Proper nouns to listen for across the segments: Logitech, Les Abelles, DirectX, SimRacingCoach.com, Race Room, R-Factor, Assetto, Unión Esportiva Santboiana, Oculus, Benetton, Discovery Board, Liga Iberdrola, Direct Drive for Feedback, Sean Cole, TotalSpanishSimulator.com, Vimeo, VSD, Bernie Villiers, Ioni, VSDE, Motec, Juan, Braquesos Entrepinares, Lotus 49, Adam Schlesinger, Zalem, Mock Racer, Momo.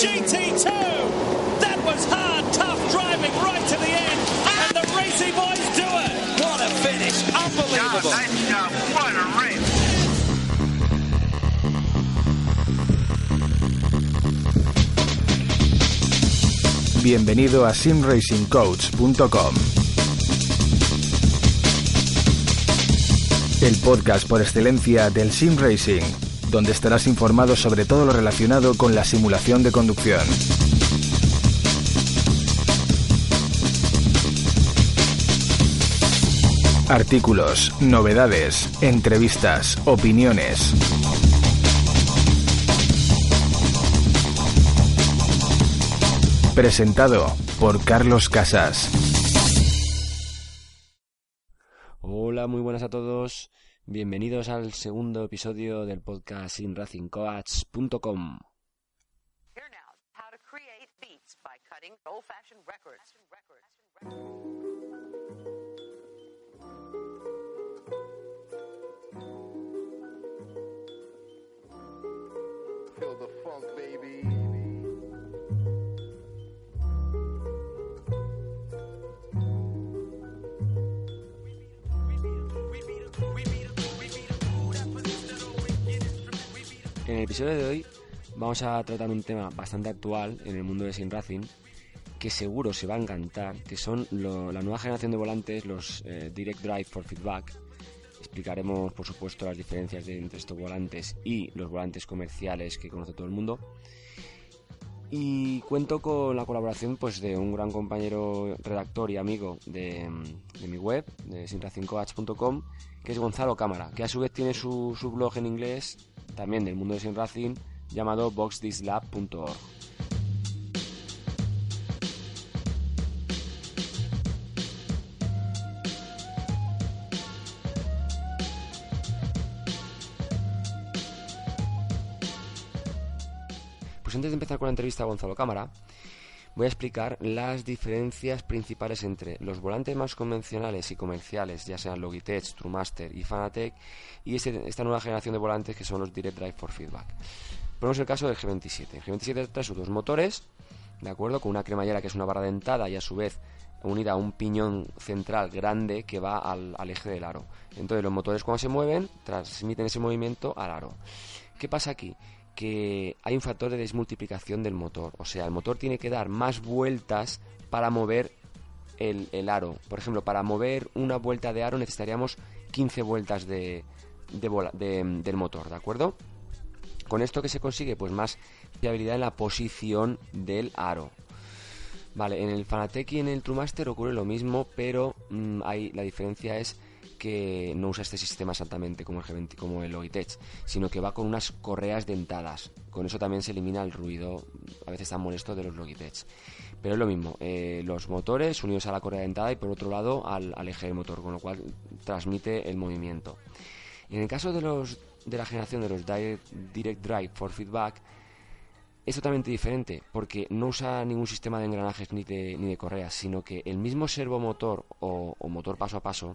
GT2! That was hard, tough driving right to the end, and the Racing Boys do it! What a finish! Unbelievable! God, nice job! What a race! Bienvenido a SimRacingCoach.com, el podcast por excelencia del Sim Racing, donde estarás informado sobre todo lo relacionado con la simulación de conducción. Artículos, novedades, entrevistas, opiniones. Presentado por Carlos Casas. Hola, muy buenas a todos. Bienvenidos al segundo episodio del podcast SimRacingCoach.com. En el episodio de hoy vamos a tratar un tema bastante actual en el mundo de Sim Racing que seguro se va a encantar, que son la nueva generación de volantes, los Direct Drive for Feedback. Explicaremos, por supuesto, las diferencias entre estos volantes y los volantes comerciales que conoce todo el mundo. Y cuento con la colaboración de un gran compañero, redactor y amigo de mi web, de simracingcoach.com, que es Gonzalo Cámara, que a su vez tiene su blog en inglés, también del mundo de Sim Racing, llamado Boxdislab.org. Pues antes de empezar con la entrevista a Gonzalo Cámara, voy a explicar las diferencias principales entre los volantes más convencionales y comerciales, ya sean Logitech, Thrustmaster y Fanatec, y esta nueva generación de volantes que son los Direct Drive for Feedback. Ponemos el caso del G27. El G27 trae sus dos motores, ¿de acuerdo? Con una cremallera que es una barra dentada y a su vez unida a un piñón central grande que va al eje del aro. Entonces los motores, cuando se mueven, transmiten ese movimiento al aro. ¿Qué pasa aquí? Que hay un factor de desmultiplicación del motor, o sea, el motor tiene que dar más vueltas para mover el aro. Por ejemplo, para mover una vuelta de aro necesitaríamos 15 vueltas del motor, ¿de acuerdo? Con esto que se consigue, pues más fiabilidad en la posición del aro. Vale, en el Fanatec y en el Thrustmaster ocurre lo mismo, pero la diferencia es que no usa este sistema exactamente como el Logitech, sino que va con unas correas dentadas. Con eso también se elimina el ruido, a veces tan molesto, de los Logitech. Pero es lo mismo, los motores unidos a la correa dentada y por otro lado al eje del motor, con lo cual transmite el movimiento. En el caso de la generación de los Direct Drive for Feedback, es totalmente diferente, porque no usa ningún sistema de engranajes ni de correas, sino que el mismo servomotor o motor paso a paso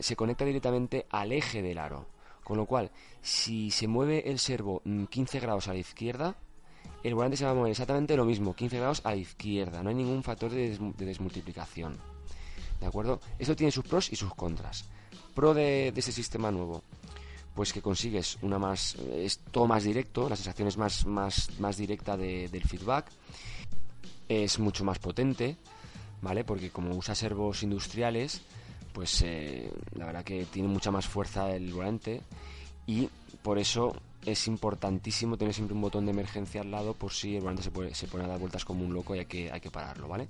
se conecta directamente al eje del aro, con lo cual si se mueve el servo 15 grados a la izquierda, el volante se va a mover exactamente lo mismo, 15 grados a la izquierda, no hay ningún factor de desmultiplicación, ¿de acuerdo? Esto tiene sus pros y sus contras. Pro de este sistema nuevo, pues que consigues todo más directo, la sensación es más directa del feedback, es mucho más potente, ¿vale? Porque como usa servos industriales, pues la verdad que tiene mucha más fuerza el volante, y por eso es importantísimo tener siempre un botón de emergencia al lado por si el volante se pone a dar vueltas como un loco y hay que pararlo, ¿vale?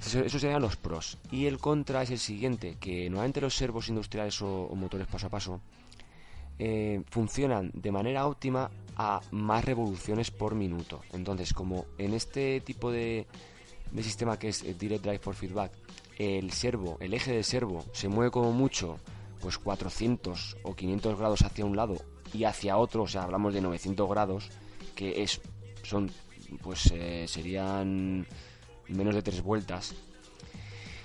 Eso serían los pros. Y el contra es el siguiente, que normalmente los servos industriales o motores paso a paso funcionan de manera óptima a más revoluciones por minuto. Entonces, como en este tipo de sistema que es el Direct Drive for Feedback, el servo, el eje de servo se mueve como mucho pues 400 o 500 grados hacia un lado y hacia otro, o sea, hablamos de 900 grados, que es son pues serían menos de 3 vueltas.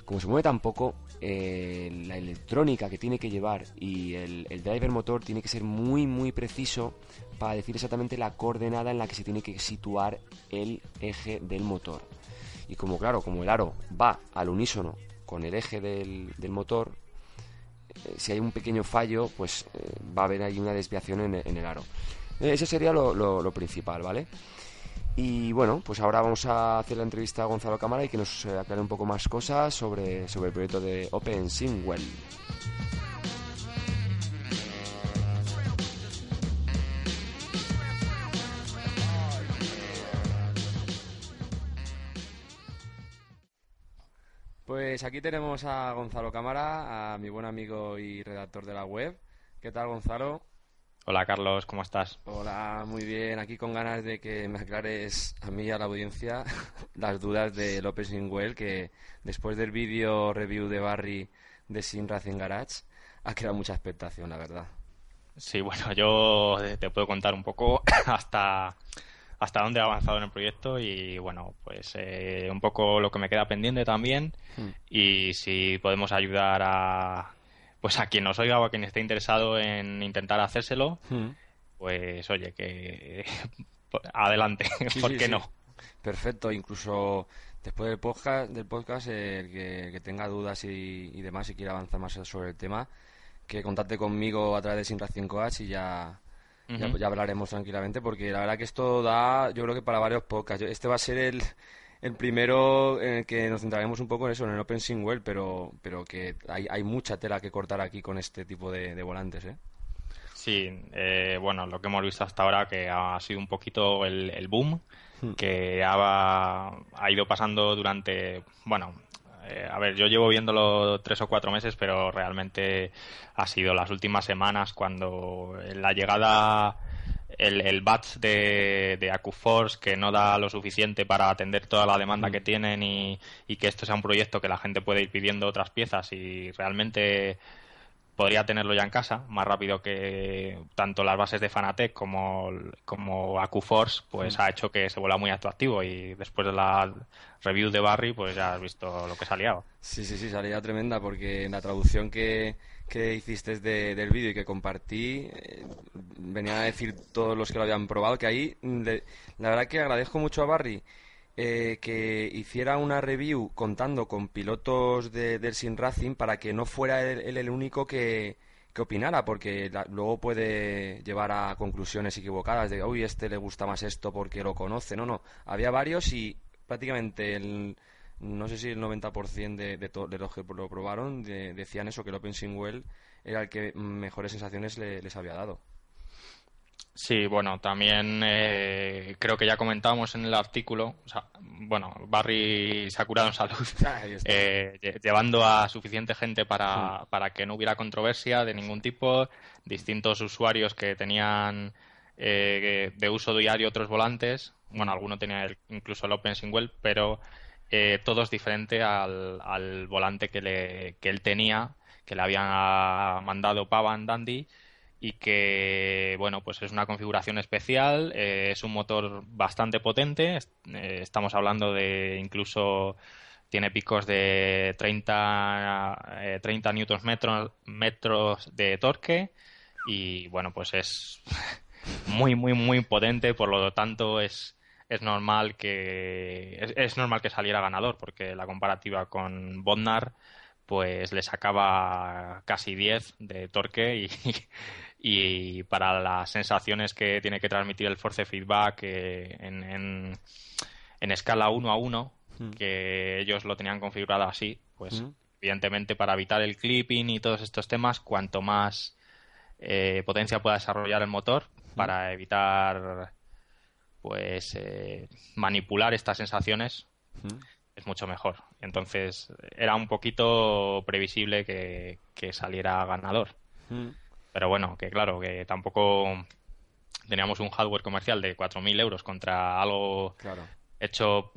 Como se mueve tan poco, la electrónica que tiene que llevar y el driver motor tiene que ser muy muy preciso para decir exactamente la coordenada en la que se tiene que situar el eje del motor. Y como claro, como el aro va al unísono con el eje del motor, si hay un pequeño fallo, pues va a haber ahí una desviación en el aro. Eso sería lo principal, ¿vale? Y bueno, pues ahora vamos a hacer la entrevista a Gonzalo Cámara y que nos aclare un poco más cosas sobre el proyecto de OpenSimWheel. Pues aquí tenemos a Gonzalo Cámara, a mi buen amigo y redactor de la web. ¿Qué tal, Gonzalo? Hola, Carlos, ¿cómo estás? Hola, muy bien. Aquí con ganas de que me aclares a mí y a la audiencia las dudas del OpenSimWheel, que después del vídeo review de Barry de Sim Racing Garage ha creado mucha expectación, la verdad. Sí, bueno, yo te puedo contar un poco hasta dónde ha avanzado en el proyecto y, bueno, pues un poco lo que me queda pendiente también y si podemos ayudar a... pues a quien nos oiga o a quien esté interesado en intentar hacérselo, pues oye, que adelante, sí, ¿por qué sí, no? Sí. Perfecto, incluso después del podcast el que tenga dudas y demás y quiera avanzar más sobre el tema, que contacte conmigo a través de SimRacingCoach y ya hablaremos tranquilamente, porque la verdad que esto da, yo creo que para varios podcasts. Este va a ser el primero en el que nos centraremos un poco en eso, en el OpenSimWheel, pero que hay mucha tela que cortar aquí con este tipo de volantes, ¿eh? Sí, bueno, lo que hemos visto hasta ahora que ha sido un poquito el boom que ha ido pasando durante... Bueno, a ver, yo llevo viéndolo 3 o 4 meses, pero realmente ha sido las últimas semanas cuando la llegada... El batch de AccuForce, que no da lo suficiente para atender toda la demanda que tienen y que esto sea un proyecto que la gente puede ir pidiendo otras piezas y realmente podría tenerlo ya en casa más rápido que tanto las bases de Fanatec como AccuForce, pues ha hecho que se vuelva muy activo y después de la review de Barry pues ya has visto lo que se ha liado. Sí, se ha liado tremenda, porque en la traducción que hiciste del vídeo y que compartí, venían a decir todos los que lo habían probado, que ahí la verdad que agradezco mucho a Barry que hiciera una review contando con pilotos del Sim Racing para que no fuera él el único que opinara, porque luego puede llevar a conclusiones equivocadas de uy, este le gusta más esto porque lo conoce. No, había varios y prácticamente no sé si el 90% de los que lo probaron decían eso, que el OpenSimWheel era el que mejores sensaciones les había dado. Sí, bueno, también creo que ya comentábamos en el artículo, o sea, bueno, Barry se ha curado en salud, llevando a suficiente gente para que no hubiera controversia de ningún tipo, distintos usuarios que tenían de uso diario otros volantes, bueno, alguno tenía incluso el OpenSimWheel, pero... todos diferentes al volante que él tenía, que le habían mandado Pavan Dandy, y que, bueno, pues es una configuración especial, es un motor bastante potente, estamos hablando de incluso tiene picos de 30 newtons metros de torque, y bueno, pues es muy, muy, muy potente, por lo tanto es normal que saliera ganador, porque la comparativa con Bodnar pues le sacaba casi 10 de torque y para las sensaciones que tiene que transmitir el force feedback en escala 1:1 que ellos lo tenían configurado así, pues evidentemente para evitar el clipping y todos estos temas, cuanto más potencia pueda desarrollar el motor para evitar pues manipular estas sensaciones es mucho mejor. Entonces era un poquito previsible que saliera ganador. Pero bueno, que claro, que tampoco teníamos un hardware comercial de 4.000 euros contra algo hecho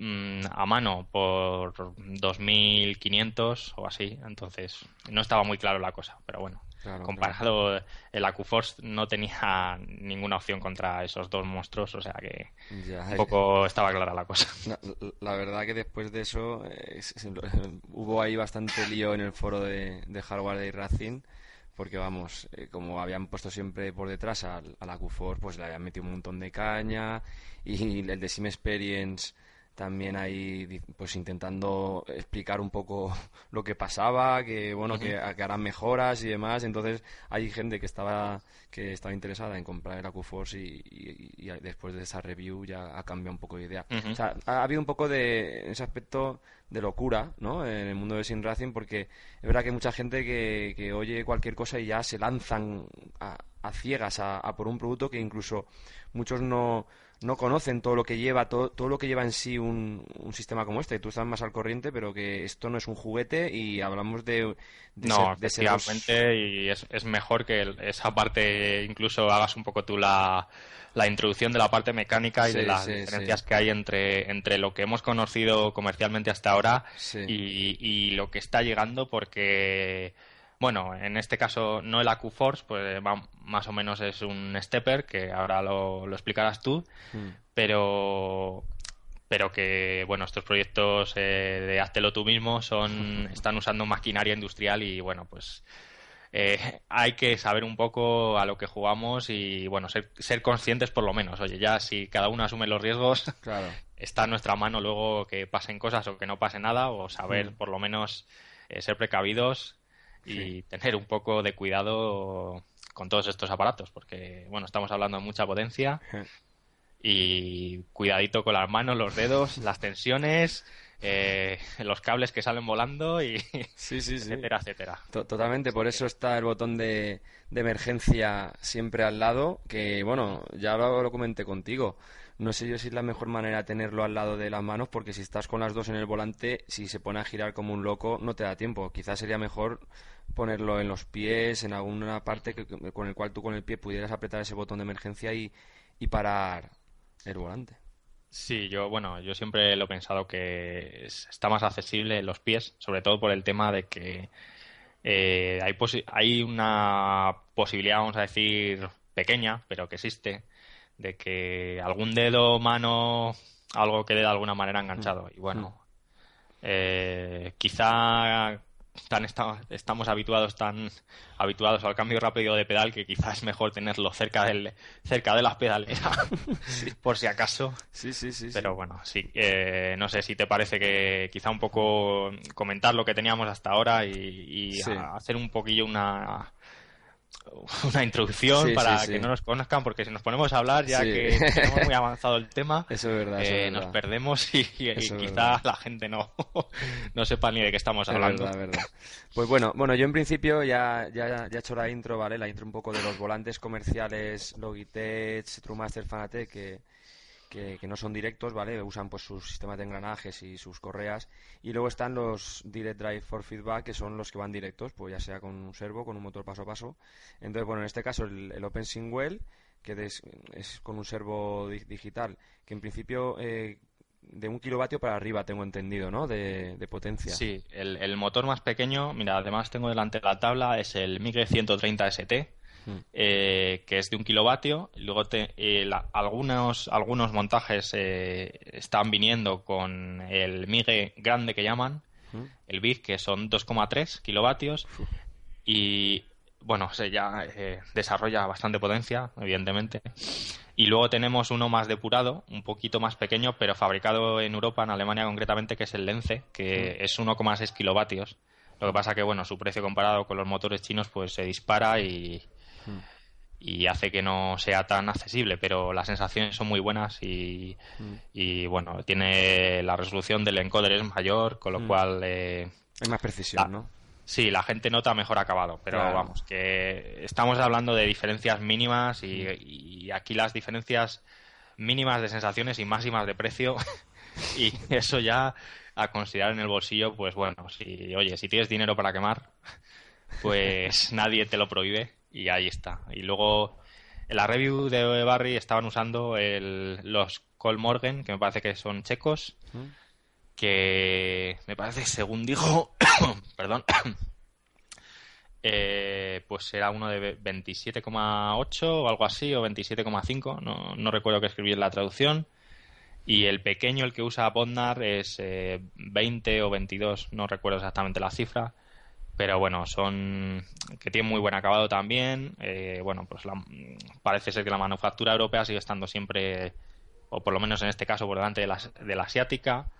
a mano por 2.500 o así. Entonces no estaba muy claro la cosa, pero bueno. Claro, comparado, el AccuForce no tenía ninguna opción contra esos dos monstruos, o sea que un poco estaba clara la cosa. La verdad que después de eso hubo ahí bastante lío en el foro de hardware de iRacing, porque vamos, como habían puesto siempre por detrás al AccuForce, pues le habían metido un montón de caña, y el de SimXperience también ahí pues intentando explicar un poco lo que pasaba, que bueno, que harán mejoras y demás. Entonces hay gente que estaba interesada en comprar el AccuForce y después de esa review ya ha cambiado un poco de idea. O sea, ha habido un poco de ese aspecto de locura, ¿no?, en el mundo de Sim Racing, porque es verdad que hay mucha gente que oye cualquier cosa y ya se lanzan a ciegas a por un producto que incluso muchos no conocen todo lo que lleva, todo lo que lleva en sí un sistema como este. Tú estás más al corriente, pero que esto no es un juguete y hablamos de efectivamente, y es mejor que esa parte incluso hagas un poco tú la introducción de la parte mecánica y de las diferencias que hay entre lo que hemos conocido comercialmente hasta ahora y lo que está llegando, porque... Bueno, en este caso no el AccuForce, pues más o menos es un stepper, que ahora lo explicarás tú, pero que, bueno, estos proyectos de háztelo tú mismo están usando maquinaria industrial y, bueno, pues hay que saber un poco a lo que jugamos y, bueno, ser conscientes por lo menos. Oye, ya si cada uno asume los riesgos, está en nuestra mano luego que pasen cosas o que no pase nada, o saber por lo menos ser precavidos. Y tener un poco de cuidado con todos estos aparatos, porque, bueno, estamos hablando de mucha potencia y cuidadito con las manos, los dedos, las tensiones, los cables que salen volando y etcétera, etcétera. Totalmente, por eso está el botón de emergencia siempre al lado, que, bueno, ya lo comenté contigo. No sé yo si es la mejor manera tenerlo al lado de las manos, porque si estás con las dos en el volante, si se pone a girar como un loco, no te da tiempo. Quizás sería mejor ponerlo en los pies, en alguna parte con el cual tú con el pie pudieras apretar ese botón de emergencia y parar el volante. Sí, yo siempre lo he pensado que está más accesible en los pies, sobre todo por el tema de que hay una posibilidad, vamos a decir, pequeña, pero que existe, de que algún dedo, mano, algo quede de alguna manera enganchado. Y bueno, quizá estamos habituados al cambio rápido de pedal, que quizás es mejor tenerlo cerca de las pedaleras por si acaso. Pero bueno, sí, no sé si te parece que quizá un poco comentar lo que teníamos hasta ahora y hacer un poquillo una introducción para que no nos conozcan, porque si nos ponemos a hablar ya que tenemos muy avanzado el tema, eso es verdad. Nos perdemos y quizá la gente no sepa ni de qué estamos hablando. Es verdad. Pues bueno, yo en principio ya he hecho la intro, ¿vale? La intro un poco de los volantes comerciales Logitech, Thrustmaster, Fanatec, que no son directos, ¿vale? Usan pues sus sistemas de engranajes y sus correas, y luego están los Direct Drive for Feedback, que son los que van directos, pues ya sea con un servo, con un motor paso a paso. Entonces, bueno, en este caso el OpenSimWheel, que es con un servo digital, que en principio de 1 kilovatio para arriba, tengo entendido, ¿no?, de potencia. Sí, el motor más pequeño, mira, además tengo delante de la tabla, es el MIGE 130 ST, que es de 1 kilovatio. Luego algunos montajes están viniendo con el MIGE grande, que llaman el Big, que son 2,3 kilovatios. Y bueno, desarrolla bastante potencia, evidentemente. Y luego tenemos uno más depurado, un poquito más pequeño, pero fabricado en Europa, en Alemania concretamente, que es el Lenze, que es 1,6 kilovatios. Lo que pasa que, bueno, su precio comparado con los motores chinos pues se dispara y hace que no sea tan accesible, pero las sensaciones son muy buenas y bueno, tiene la resolución del encoder es mayor, con lo cual... hay más precisión, ¿no? Sí, la gente nota mejor acabado, pero vamos, que estamos hablando de diferencias mínimas y aquí las diferencias mínimas de sensaciones y máximas de precio y eso ya a considerar en el bolsillo, pues bueno, si tienes dinero para quemar, pues nadie te lo prohíbe. y ahí está. Y luego en la review de Barry estaban usando los Kolmorgen, que me parece que son checos, que me parece, según dijo, perdón, pues era uno de 27,8 o algo así, o 27,5, no recuerdo que escribí en la traducción. Y el pequeño, el que usa Bodnar, es 20 o 22, no recuerdo exactamente la cifra, pero bueno, son que tienen muy buen acabado también. Bueno, pues parece ser que la manufactura europea sigue estando siempre, o por lo menos en este caso, por delante de la asiática,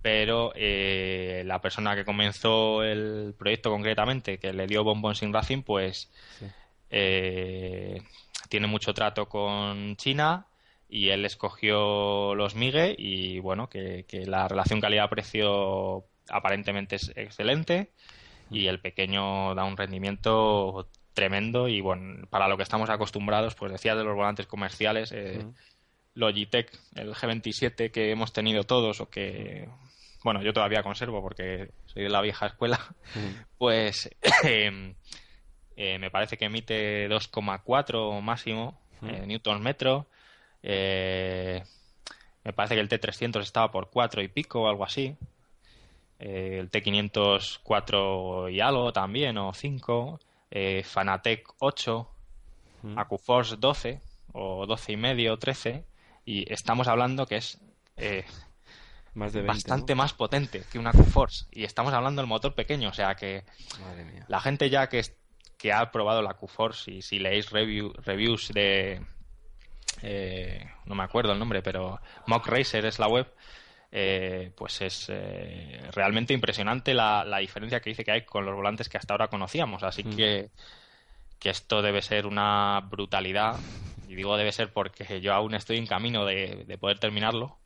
pero la persona que comenzó el proyecto concretamente, que le dio bombón Sim Racing, pues sí, tiene mucho trato con China. Y él escogió los MIGE y bueno, que la relación calidad-precio aparentemente es excelente y el pequeño da un rendimiento tremendo y bueno, para lo que estamos acostumbrados, pues decía de los volantes comerciales, Logitech, el G27 que hemos tenido todos o que, bueno, yo todavía conservo porque soy de la vieja escuela, pues me parece que emite 2,4 máximo newtons metro. Me parece que el T300 estaba por 4 y pico o algo así, el T500 4 y algo también o 5, Fanatec 8, AccuForce 12 o 12 y medio, 13, y estamos hablando que es más de 20, bastante, ¿no?, más potente que un AccuForce, y estamos hablando del motor pequeño, o sea que madre mía, la gente ya que ha probado la AccuForce, y si leéis reviews de no me acuerdo el nombre, pero Mock Racer es la web, pues es realmente impresionante la diferencia que dice que hay con los volantes que hasta ahora conocíamos, así que esto debe ser una brutalidad, y digo debe ser porque yo aún estoy en camino de poder terminarlo,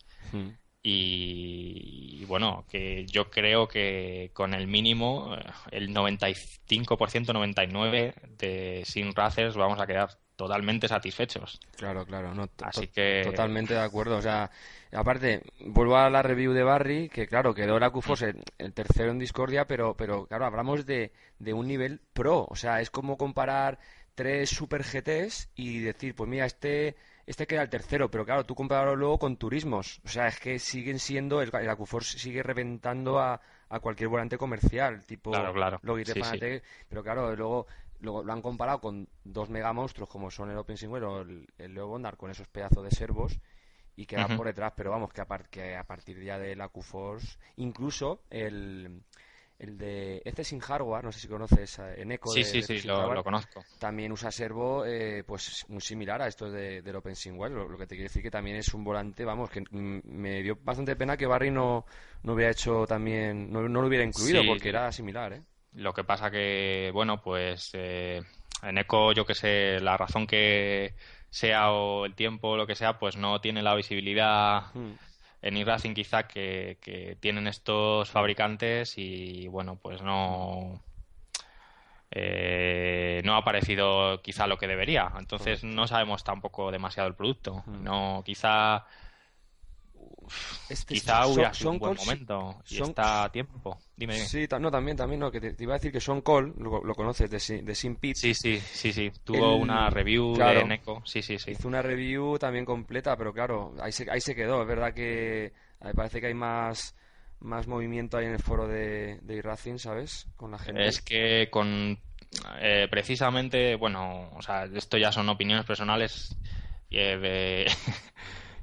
y bueno, que yo creo que con el mínimo, el 95%, 99% de Sim Racers vamos a quedar totalmente satisfechos. Claro, no, así que totalmente de acuerdo. O sea, aparte, vuelvo a la review de Barry, que claro, quedó el AccuForce el tercero en discordia, pero claro, hablamos de un nivel pro. O sea, es como comparar tres Super GTs y decir, pues mira, este queda el tercero, pero claro, tú compararlo luego con turismos. O sea, es que siguen siendo, el AccuForce sigue reventando a cualquier volante comercial, tipo claro. Logitech, sí, Fanatec, sí. Pero claro, luego lo han comparado con dos mega monstruos como son el OpenSimWheel o el Leo Bodnar, con esos pedazos de servos, y quedan por detrás, pero vamos, que a partir ya del AccuForce, incluso el de este Sim Hardware, no sé si conoces, Neko. Sí, lo conozco. También usa servo pues muy similar a estos del OpenSimWheel, lo que te quiero decir que también es un volante, vamos, que me dio bastante pena que Barry no hubiera hecho también, no lo hubiera incluido, sí, porque era similar, ¿eh? Lo que pasa que, bueno, pues en Eco, yo que sé, la razón que sea o el tiempo o lo que sea, pues no tiene la visibilidad en iRacing quizá que tienen estos fabricantes y, bueno, pues no ha aparecido quizá lo que debería. Entonces no sabemos tampoco demasiado el producto. No, quizá... quizá hubiera sido un buen momento y está a tiempo. Dime. Sí, no, también no, que te iba a decir que Sean Cole, lo conoces, de Sim Pit. Sí, tuvo una review, claro, de Neko. Sí. Hizo una review también completa, pero claro, ahí se quedó. Es verdad que parece que hay más movimiento ahí en el foro de iRacing, ¿sabes? Con la gente. Es que con precisamente, bueno, o sea, esto ya son opiniones personales de...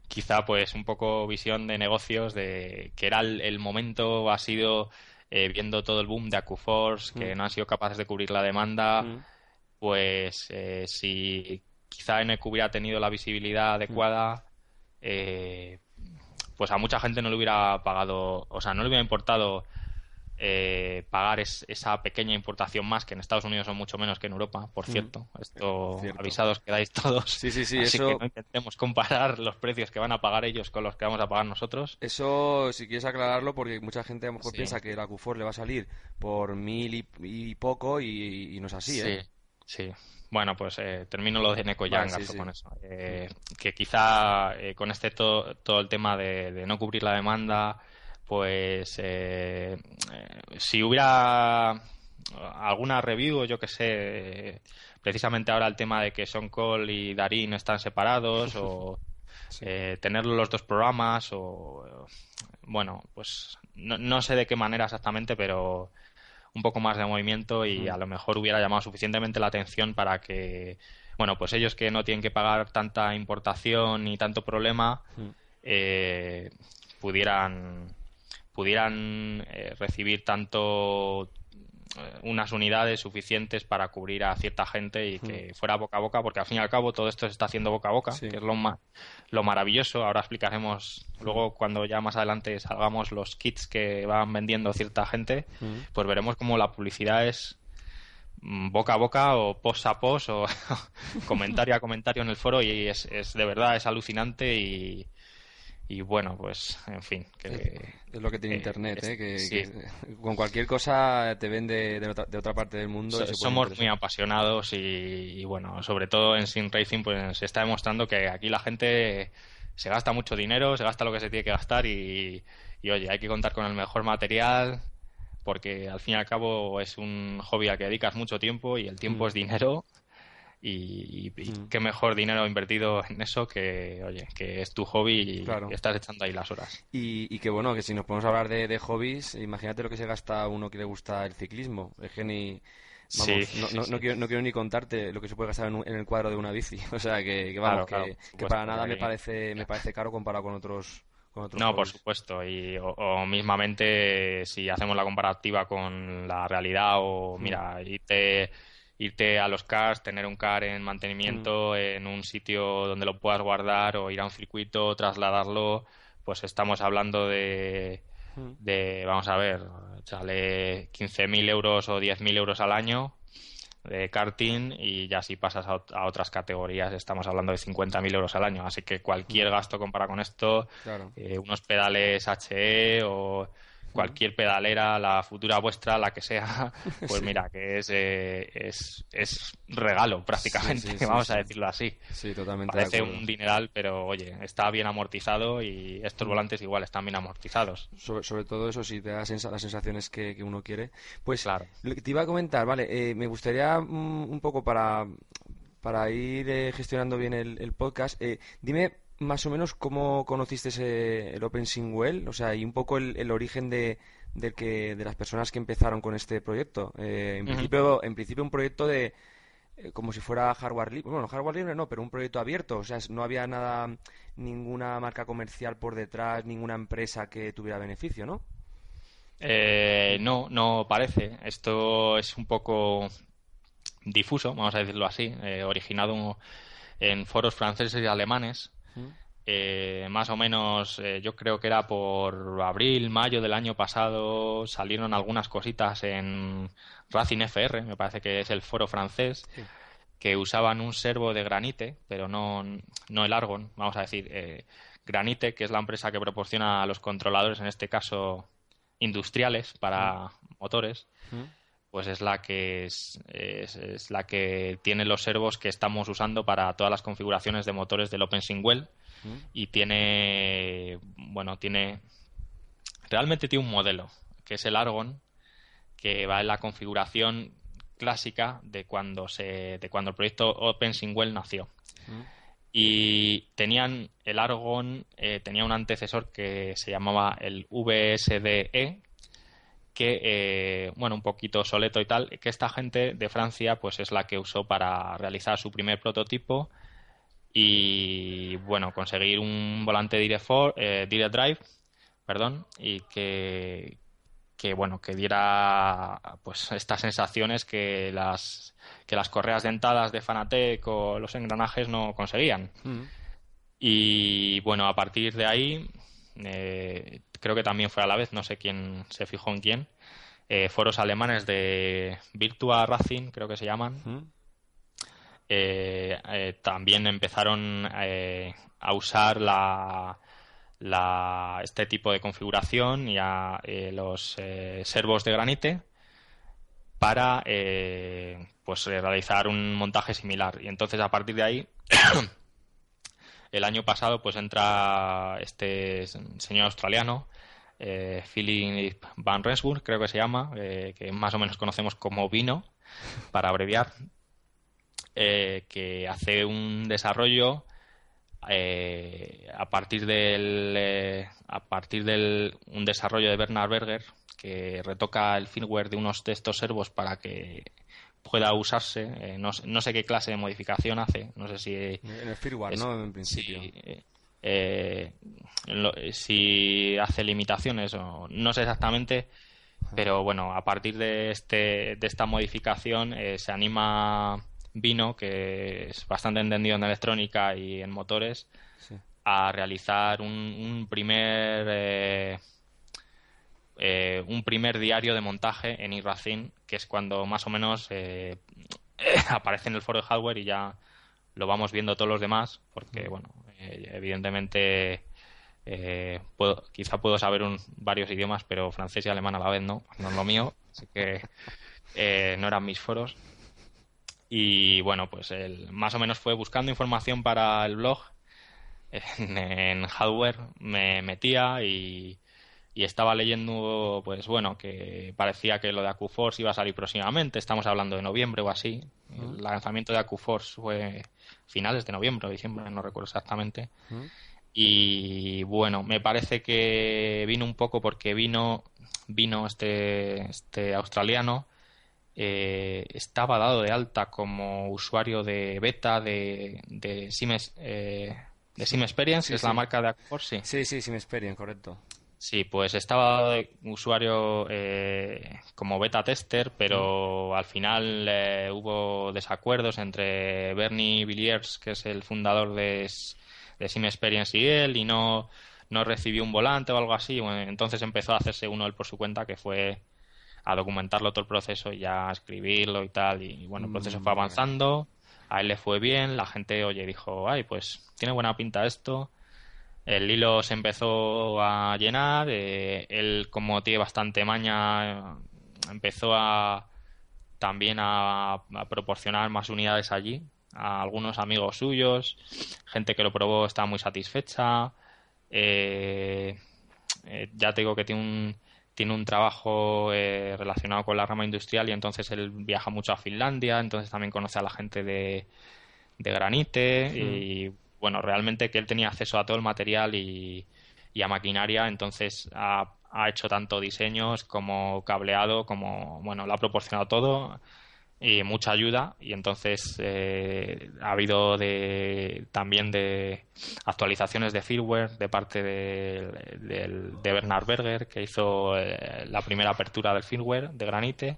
quizá pues un poco visión de negocios, de que era el momento, ha sido viendo todo el boom de AccuForce, que no han sido capaces de cubrir la demanda, pues si quizá NQ hubiera tenido la visibilidad adecuada, pues a mucha gente no le hubiera pagado, o sea, no le hubiera importado pagar esa pequeña importación más, que en Estados Unidos son mucho menos que en Europa, por cierto. Esto cierto. Avisados quedáis todos. Sí, así eso... que no intentemos comparar los precios que van a pagar ellos con los que vamos a pagar nosotros. Eso, si quieres aclararlo, porque mucha gente a lo mejor piensa que la AccuForce le va a salir por 1000 y poco y no es así, ¿eh? Sí. Bueno, pues termino lo de Neko Yang, vale, sí. Con eso. Que quizá con todo el tema de no cubrir la demanda... pues si hubiera alguna review o yo que sé precisamente ahora el tema de que Sean Cole y Darín están separados o sí. Tenerlo los dos programas o bueno, pues no sé de qué manera exactamente, pero un poco más de movimiento y a lo mejor hubiera llamado suficientemente la atención para que, bueno, pues ellos que no tienen que pagar tanta importación y tanto problema pudieran recibir tanto unas unidades suficientes para cubrir a cierta gente y que fuera boca a boca, porque al fin y al cabo todo esto se está haciendo boca a boca, sí. que es lo maravilloso. Ahora explicaremos luego, cuando ya más adelante salgamos los kits que van vendiendo cierta gente, pues veremos cómo la publicidad es boca a boca o post a post o comentario a comentario en el foro, y es de verdad, es alucinante. Y bueno, pues, en fin. Es lo que tiene Internet, que con cualquier cosa te vende de otra parte del mundo. Somos muy apasionados y, bueno, sobre todo en Sim Racing, pues se está demostrando que aquí la gente se gasta mucho dinero, se gasta lo que se tiene que gastar y oye, hay que contar con el mejor material, porque al fin y al cabo es un hobby al que dedicas mucho tiempo y el tiempo es dinero. Y qué mejor dinero invertido en eso que, oye, que es tu hobby y claro. estás echando ahí las horas. Y que bueno, que si nos podemos hablar de hobbies, imagínate lo que se gasta uno que le gusta el ciclismo. Es que ni... Vamos, sí, no quiero ni contarte lo que se puede gastar en el cuadro de una bici. O sea, que vamos, que para nada me parece caro comparado con otros... No, por supuesto, y o mismamente si hacemos la comparativa con la realidad o mira, y te... irte a los cars, tener un car en mantenimiento, en un sitio donde lo puedas guardar, o ir a un circuito, trasladarlo, pues estamos hablando de vamos a ver, sale 15.000 euros o 10.000 euros al año de karting, y ya si pasas a otras categorías estamos hablando de 50.000 euros al año, así que cualquier gasto compara con esto, claro. Unos pedales HE o... cualquier pedalera, la futura vuestra, la que sea, pues sí. mira, que es regalo prácticamente, sí, vamos a decirlo así. Sí, totalmente. Parece un dineral, pero oye, está bien amortizado y estos volantes igual están bien amortizados. Sobre todo eso, si te da las sensaciones que uno quiere. Pues claro. Lo que te iba a comentar, vale, me gustaría un poco para ir gestionando bien el podcast, dime... más o menos cómo conociste el OpenSimWheel, o sea, y un poco el origen de las personas que empezaron con este proyecto. En principio un proyecto de como si fuera hardware libre, bueno, hardware libre no, pero un proyecto abierto, o sea, no había nada, ninguna marca comercial por detrás, ninguna empresa que tuviera beneficio, ¿no? No parece. Esto es un poco difuso, vamos a decirlo así, originado en foros franceses y alemanes. Más o menos yo creo que era por abril, mayo del año pasado. Salieron algunas cositas en Racing FR, me parece que es el foro francés, que usaban un servo de Granite, pero no el Argon, vamos a decir. Granite, que es la empresa que proporciona a los controladores, en este caso industriales, para motores, pues es la que es la que tiene los servos que estamos usando para todas las configuraciones de motores del OpenSimWheel, y tiene un modelo que es el Argon, que va en la configuración clásica de cuando el proyecto OpenSimWheel nació. Y el Argon tenía un antecesor que se llamaba el VSDE, que un poquito soleto y tal, que esta gente de Francia pues es la que usó para realizar su primer prototipo y bueno, conseguir un volante direct drive, y que diera pues estas sensaciones que las correas dentadas de Fanatec o los engranajes no conseguían. Y bueno, a partir de ahí creo que también fue a la vez, no sé quién se fijó en quién, foros alemanes de Virtua Racing, creo que se llaman, también empezaron a usar este tipo de configuración y a los servos de Granite para pues realizar un montaje similar. Y entonces a partir de ahí... El año pasado pues entra este señor australiano, Philip Van Rensburg, creo que se llama, que más o menos conocemos como Vino, para abreviar. que hace un desarrollo a partir del un desarrollo de Bernard Berger que retoca el firmware de unos de estos servos para que pueda usarse. No sé qué clase de modificación hace, no sé si... En el firmware, ¿no? En principio. Sí, si hace limitaciones o no sé exactamente, pero bueno, a partir de esta modificación se anima Vino, que es bastante entendido en electrónica y en motores, sí, a realizar un primer diario de montaje en iRacing, que es cuando más o menos aparece en el foro de hardware y ya lo vamos viendo todos los demás, porque bueno, evidentemente quizá puedo saber varios idiomas, pero francés y alemán a la vez no es lo mío, así que no eran mis foros. Y bueno, pues más o menos fue buscando información para el blog en hardware, me metía y estaba leyendo, pues bueno, que parecía que lo de AccuForce iba a salir próximamente, estamos hablando de noviembre o así. El lanzamiento de AccuForce fue finales de noviembre o diciembre, no recuerdo exactamente. Y bueno, me parece que vino un poco porque vino este australiano, estaba dado de alta como usuario de beta de SimXperience, sí, que sí, es la marca de AccuForce. Sí, SimXperience, correcto. Sí, pues estaba dado de usuario como beta tester, pero al final hubo desacuerdos entre Bernie Villiers, que es el fundador de SimXperience, y él, y no recibió un volante o algo así. Bueno, entonces empezó a hacerse uno él por su cuenta, que fue a documentarlo todo el proceso y a escribirlo y tal, y bueno, el proceso fue avanzando, a él le fue bien, la gente, oye, dijo, ay, pues tiene buena pinta esto, el hilo se empezó a llenar, él, como tiene bastante maña, empezó también a proporcionar más unidades allí, a algunos amigos suyos, gente que lo probó estaba muy satisfecha, ya te digo que tiene un trabajo relacionado con la rama industrial y entonces él viaja mucho a Finlandia, entonces también conoce a la gente de Granite, y bueno, realmente que él tenía acceso a todo el material y a maquinaria, entonces ha hecho tanto diseños como cableado, como bueno, lo ha proporcionado todo y mucha ayuda, y entonces ha habido también actualizaciones de firmware de parte de Bernard Berger, que hizo la primera apertura del firmware de Granite,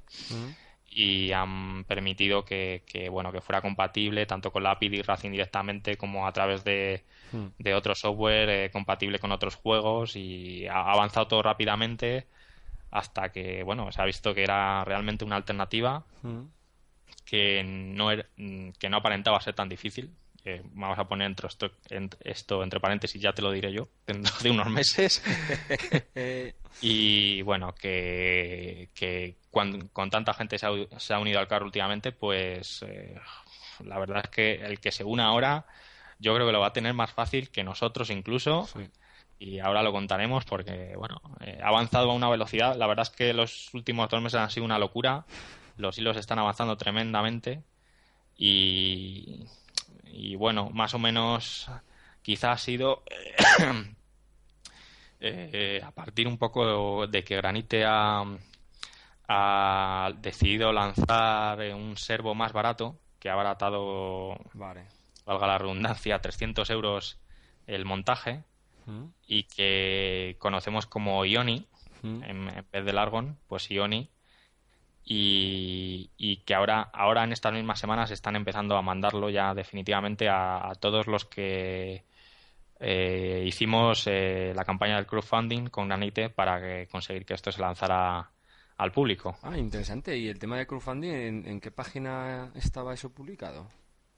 y han permitido que fuera compatible tanto con la API de iRacing directamente como a través de otro software compatible con otros juegos, y ha avanzado todo rápidamente hasta que bueno, se ha visto que era realmente una alternativa que no aparentaba ser tan difícil. Vamos a poner esto entre paréntesis, ya te lo diré yo dentro de unos meses. Y bueno, que con tanta gente se ha unido al carro últimamente, pues la verdad es que el que se una ahora yo creo que lo va a tener más fácil que nosotros incluso. Sí. Y ahora lo contaremos porque bueno, ha avanzado a una velocidad, la verdad es que los últimos 2 meses han sido una locura. Los hilos están avanzando tremendamente y bueno, más o menos quizá ha sido a partir un poco de que Granite ha decidido lanzar un servo más barato, que ha abaratado, valga la redundancia, 300 euros el montaje, y que conocemos como Ioni, en vez del Argon, pues Ioni. Y que ahora en estas mismas semanas están empezando a mandarlo ya definitivamente a todos los que hicimos la campaña del crowdfunding con Granite para conseguir que esto se lanzara al público. Ah, interesante. ¿Y el tema de crowdfunding, en qué página estaba eso publicado?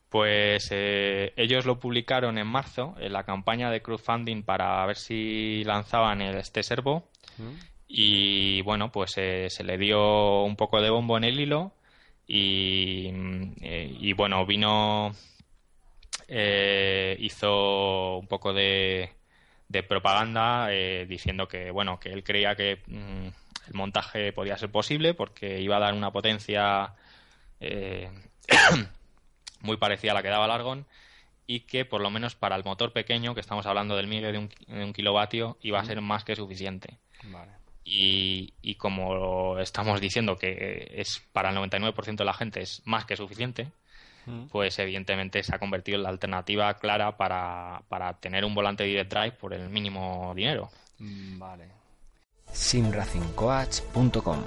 Pues ellos lo publicaron en marzo, en la campaña de crowdfunding para ver si lanzaban este servo. Y bueno, pues se le dio un poco de bombo en el hilo y bueno, Vino hizo un poco de propaganda diciendo que bueno, que él creía que el montaje podía ser posible porque iba a dar una potencia muy parecida a la que daba el Argon, y que por lo menos para el motor pequeño, que estamos hablando del MIGE de un kilovatio, iba a ser más que suficiente. Vale. Y como estamos diciendo que es para el 99% de la gente es más que suficiente, pues evidentemente se ha convertido en la alternativa clara para tener un volante direct drive por el mínimo dinero. Vale. SimRacingCoach.com.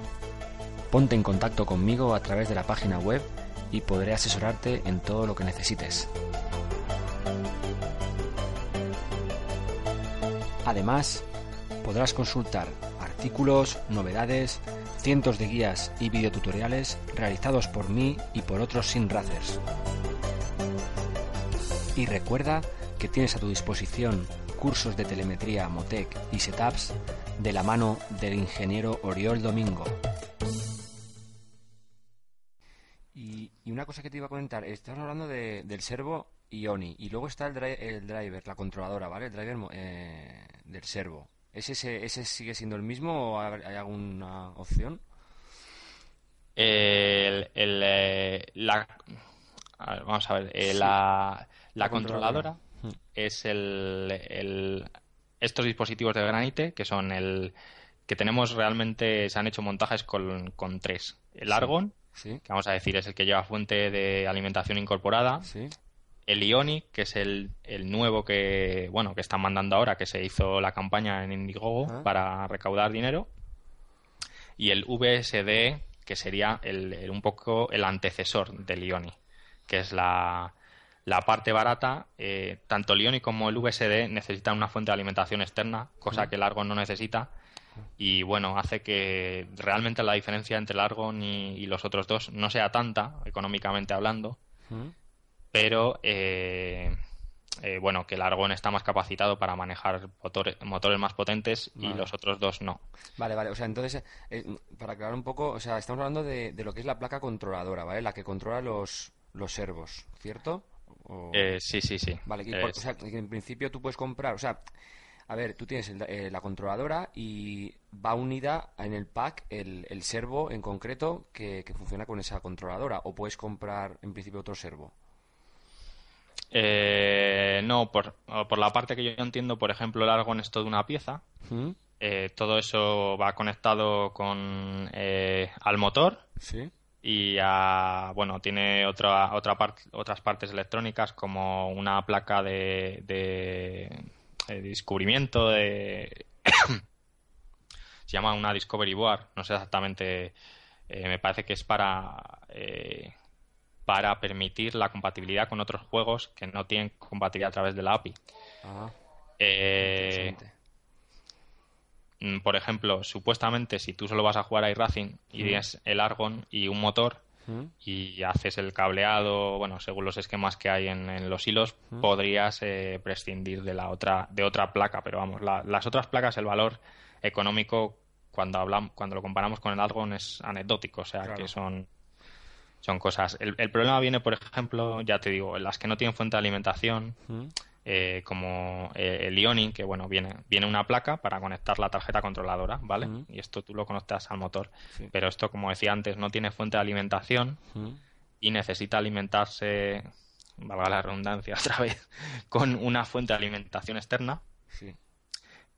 Ponte en contacto conmigo a través de la página web y podré asesorarte en todo lo que necesites. Además, podrás consultar artículos, novedades, cientos de guías y videotutoriales realizados por mí y por otros simracers. Y recuerda que tienes a tu disposición cursos de telemetría, Motec y setups de la mano del ingeniero Oriol Domingo. Y una cosa que te iba a comentar, estamos hablando del servo Ioni, y luego está el driver, la controladora, ¿vale? El driver del servo. ¿Ese sigue siendo el mismo o hay alguna opción? Vamos a ver, sí. La controladora es estos dispositivos de Granite, que son que tenemos realmente, se han hecho montajes con tres. El Argon, sí. Que vamos a decir es el que lleva fuente de alimentación incorporada. Sí. El Ioni, que es el nuevo que están mandando ahora, que se hizo la campaña en Indiegogo para recaudar dinero. Y el VSD, que sería un poco el antecesor del Ioni, que es la parte barata. Tanto el Ioni como el VSD necesitan una fuente de alimentación externa, cosa que el Argon no necesita. Y bueno, hace que realmente la diferencia entre el Argon y los otros dos no sea tanta, económicamente hablando. Pero que el Argon está más capacitado para manejar motores más potentes y los otros dos no. Vale, o sea, entonces, para aclarar un poco, o sea, estamos hablando de lo que es la placa controladora, ¿vale? La que controla los servos, ¿cierto? Sí. Vale, o sea, en principio tú puedes comprar, o sea, a ver, tú tienes la controladora y va unida en el pack el servo en concreto que funciona con esa controladora, o puedes comprar en principio otro servo. No, por la parte que yo entiendo, por ejemplo, el Argon es toda una pieza. Todo eso va conectado al motor. Sí. Y tiene otras partes electrónicas, como una placa de descubrimiento de se llama una Discovery Board, no sé exactamente, me parece que es para permitir la compatibilidad con otros juegos que no tienen compatibilidad a través de la API. Por ejemplo, supuestamente, si tú solo vas a jugar a iRacing y tienes el Argon y un motor y haces el cableado, bueno, según los esquemas que hay en los hilos, podrías prescindir de otra placa. Pero vamos, las otras placas, el valor económico cuando lo comparamos con el Argon es anecdótico, o sea, claro. Que son cosas. El problema viene, por ejemplo, ya te digo, en las que no tienen fuente de alimentación, como el Ioni, que bueno, viene una placa para conectar la tarjeta controladora, ¿vale? Y esto tú lo conectas al motor. Sí. Pero esto, como decía antes, no tiene fuente de alimentación y necesita alimentarse, valga la redundancia otra vez, con una fuente de alimentación externa,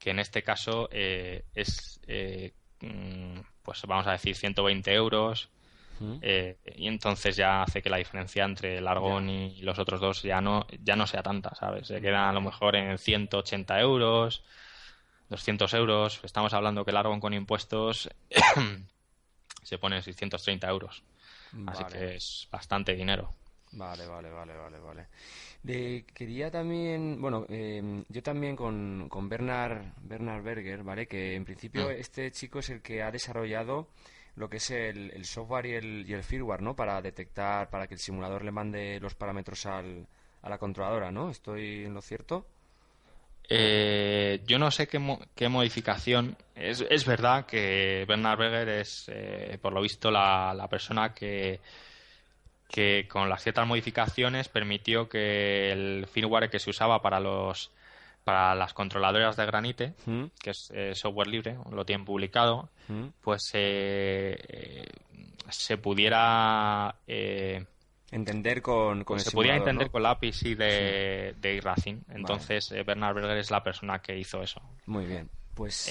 que en este caso es, pues vamos a decir, 120 euros. Y entonces ya hace que la diferencia entre el Argon y los otros dos ya no sea tanta, ¿sabes? Se queda a lo mejor en 180 euros, 200 euros. Estamos hablando que el Argon con impuestos se pone en 630 euros. Vale. Así que es bastante dinero. Vale. Quería también, bueno, yo también con Bernard Berger, ¿vale? Que en principio este chico es el que ha desarrollado lo que es el software y el firmware, ¿no? Para detectar, para que el simulador le mande los parámetros a la controladora, ¿no? ¿Estoy en lo cierto? Yo no sé qué modificación. Es verdad que Bernard Berger es, por lo visto, la persona que con las ciertas modificaciones permitió que el firmware que se usaba para las controladoras de Granite, que es software libre, lo tienen publicado, pues se pudiera entender con pues el se podía entender, ¿no?, con la API de iRacing. Entonces, vale, Bernard Berger es la persona que hizo eso. Muy bien. Pues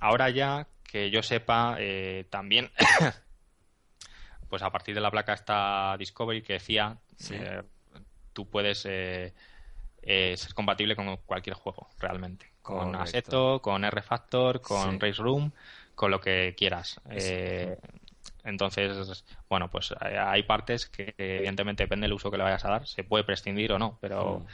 ahora ya que yo sepa, también pues a partir de la placa está Discovery, que decía tú puedes ser compatible con cualquier juego realmente. Correcto. Con Assetto, con R-Factor, con Race Room, con lo que quieras. Entonces, bueno, pues hay partes que evidentemente depende del uso que le vayas a dar, se puede prescindir o no, pero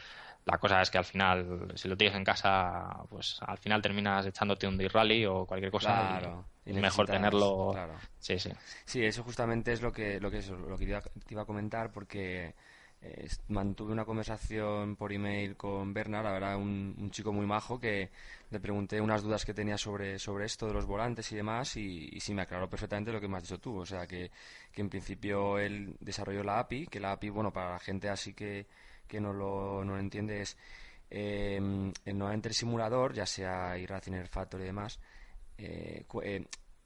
la cosa es que al final, si lo tienes en casa, pues al final terminas echándote un D-Rally o cualquier cosa. Claro. Y mejor tenerlo. Claro. Sí, sí. Sí, eso justamente es lo que te iba a comentar, porque mantuve una conversación por email con Bernard, ahora un chico muy majo, que le pregunté unas dudas que tenía sobre esto de los volantes y demás, y sí me aclaró perfectamente lo que me has dicho tú. O sea, que en principio él desarrolló la API, que la API, bueno, para la gente así que no lo entiende, es normalmente el simulador, ya sea iRacing, R-Factor y demás,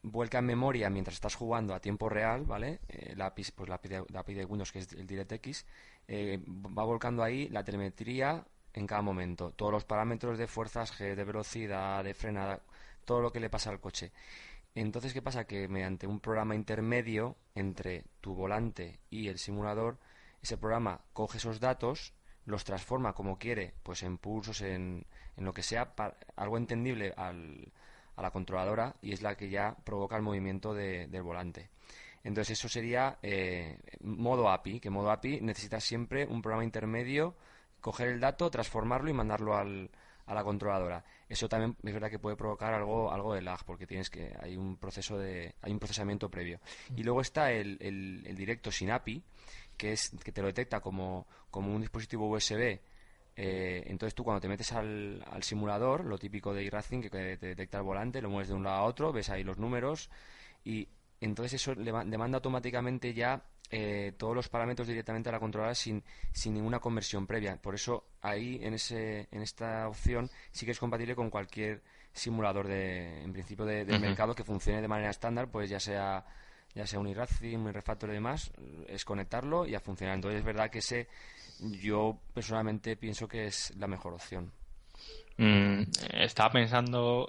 vuelca en memoria mientras estás jugando a tiempo real, ¿vale? La API de Windows, que es el DirectX, va volcando ahí la telemetría en cada momento, todos los parámetros de fuerzas G, de velocidad, de frenada, todo lo que le pasa al coche. Entonces, ¿qué pasa? Que mediante un programa intermedio entre tu volante y el simulador, ese programa coge esos datos, los transforma como quiere, pues en pulsos, en lo que sea, algo entendible a la controladora, y es la que ya provoca el movimiento del volante. Entonces eso sería modo API, que modo API necesita siempre un programa intermedio, coger el dato, transformarlo y mandarlo a la controladora. Eso también es verdad que puede provocar algo de lag, porque hay un procesamiento previo. Y luego está el directo sin API, que te lo detecta como un dispositivo USB. Entonces tú, cuando te metes al simulador, lo típico de iRacing, que te detecta el volante, lo mueves de un lado a otro, ves ahí los números, y entonces eso le manda automáticamente ya todos los parámetros directamente a la controladora sin ninguna conversión previa. Por eso ahí, en esta opción, sí que es compatible con cualquier simulador en principio del mercado que funcione de manera estándar, pues ya sea un iRacing, un R-Factor y demás, es conectarlo y a funcionar. Entonces es verdad que yo personalmente pienso que es la mejor opción. Estaba pensando,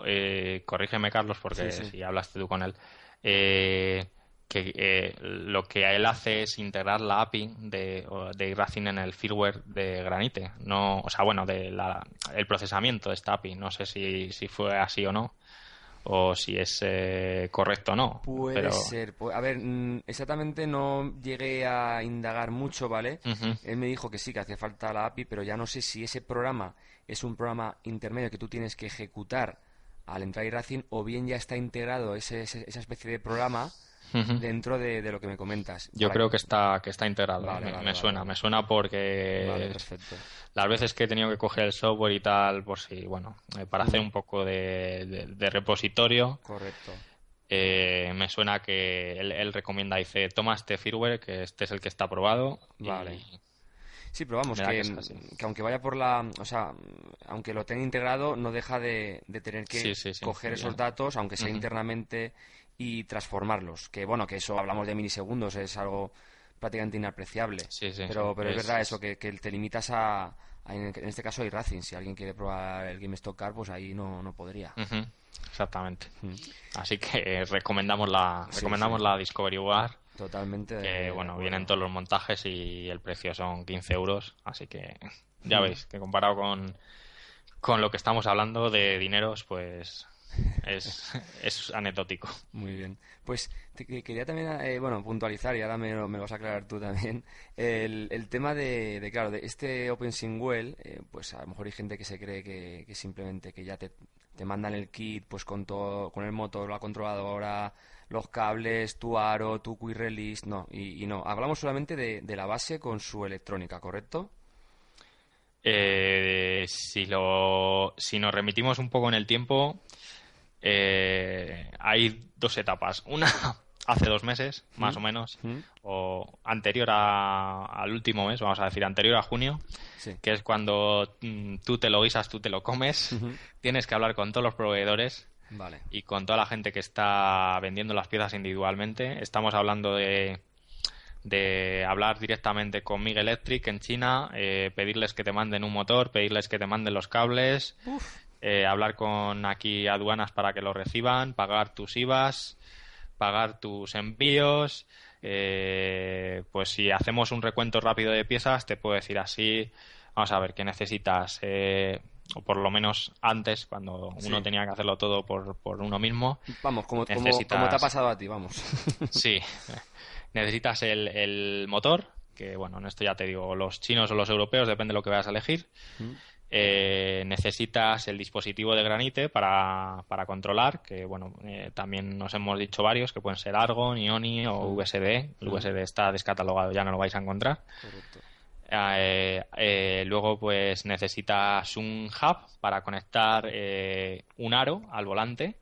corrígeme, Carlos, porque si hablaste tú con él, que lo que él hace es integrar la API de iRacing en el firmware de Granite, no, o sea, bueno, el procesamiento de esta API. No sé si fue así o no, o si es correcto o no. Puede ser. A ver, exactamente no llegué a indagar mucho, ¿vale? Uh-huh. Él me dijo que sí, que hacía falta la API, pero ya no sé si ese programa es un programa intermedio que tú tienes que ejecutar al entrar a iRacing, o bien ya está integrado esa especie de programa dentro de lo que me comentas. Yo creo que está integrado. Vale, me suena porque... Vale, perfecto. Las veces que he tenido que coger el software y tal, por si, bueno, para hacer un poco de repositorio. Correcto. Me suena que él recomienda, dice, toma este firmware, que este es el que está aprobado. Vale. Sí, pero vamos, que aunque vaya por o sea, aunque lo tenga integrado, no deja de tener que coger esos datos, aunque sea internamente, y transformarlos. Que bueno, que eso hablamos de milisegundos, es algo prácticamente inapreciable. Pero es verdad eso, que te limitas a en este caso, a iRacing. Si alguien quiere probar el GameStop Car, pues ahí no podría. Uh-huh. Exactamente. Uh-huh. Así que recomendamos la Discovery Board. Totalmente. Que bueno, vienen todos los montajes y el precio son 15 euros. Así que ya veis que comparado con lo que estamos hablando de dineros, pues... Es anecdótico. Muy bien. Pues te quería también puntualizar, y ahora me vas a aclarar tú también, el tema de este OpenSimWheel. Pues a lo mejor hay gente que se cree que simplemente que ya te mandan el kit, pues con todo, con el motor, la controladora, los cables, tu aro, tu quick release. No, y no. Hablamos solamente de la base con su electrónica, ¿correcto? Si nos remitimos un poco en el tiempo... hay dos etapas. Una hace 2 meses, más o menos, o anterior al último mes, vamos a decir, anterior a junio, que es cuando tú te lo guisas, tú te lo comes, tienes que hablar con todos los proveedores y con toda la gente que está vendiendo las piezas individualmente. Estamos hablando de de hablar directamente con MIGE Electric en China, pedirles que te manden un motor, pedirles que te manden los cables, hablar con aquí aduanas para que lo reciban, pagar tus IVAs, pagar tus envíos. Pues si hacemos un recuento rápido de piezas, te puedo decir así, vamos a ver, que necesitas, o por lo menos antes, cuando uno tenía que hacerlo todo por uno mismo. Vamos, como te ha pasado a ti, vamos. Sí, necesitas el motor, que bueno, en esto ya te digo, los chinos o los europeos, depende de lo que vayas a elegir. Necesitas el dispositivo de Granite para controlar, que bueno, también nos hemos dicho varios, que pueden ser Argon, Ioni o VSD. El VSD está descatalogado, ya no lo vais a encontrar. Correcto. Luego pues necesitas un hub para conectar un aro al volante.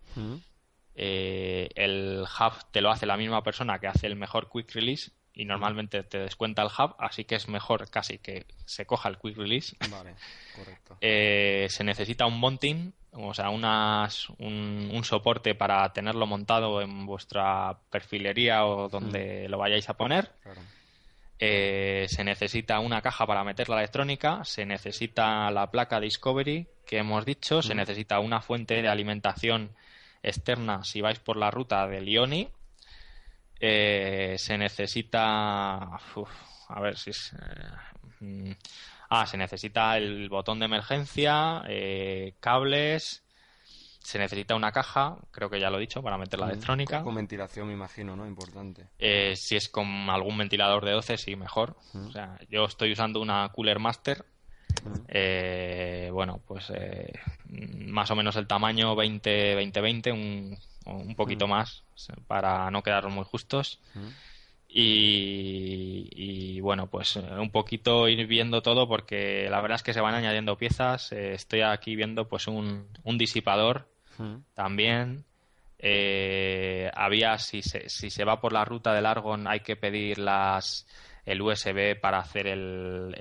El hub te lo hace la misma persona que hace el mejor quick release y normalmente te descuenta el hub, así que es mejor casi que se coja el quick release. Vale, correcto. Se necesita un mounting, o sea, un soporte para tenerlo montado en vuestra perfilería o donde lo vayáis a poner. Claro. Se necesita una caja para meter la electrónica, se necesita la placa Discovery que hemos dicho, se necesita una fuente de alimentación externa si vais por la ruta del Ioni, se necesita se necesita el botón de emergencia, cables, se necesita una caja, creo que ya lo he dicho, para meter la electrónica. Con ventilación, me imagino, ¿no? Importante. Si es con algún ventilador de 12, sí, mejor. O sea, yo estoy usando una Cooler Master. Bueno, pues más o menos el tamaño 20-20-20, un poquito más, para no quedarnos muy justos. Y bueno, pues un poquito ir viendo todo, porque la verdad es que se van añadiendo piezas. Estoy aquí viendo pues un disipador también. Había, si se va por la ruta del Argon, hay que pedir el USB para hacer el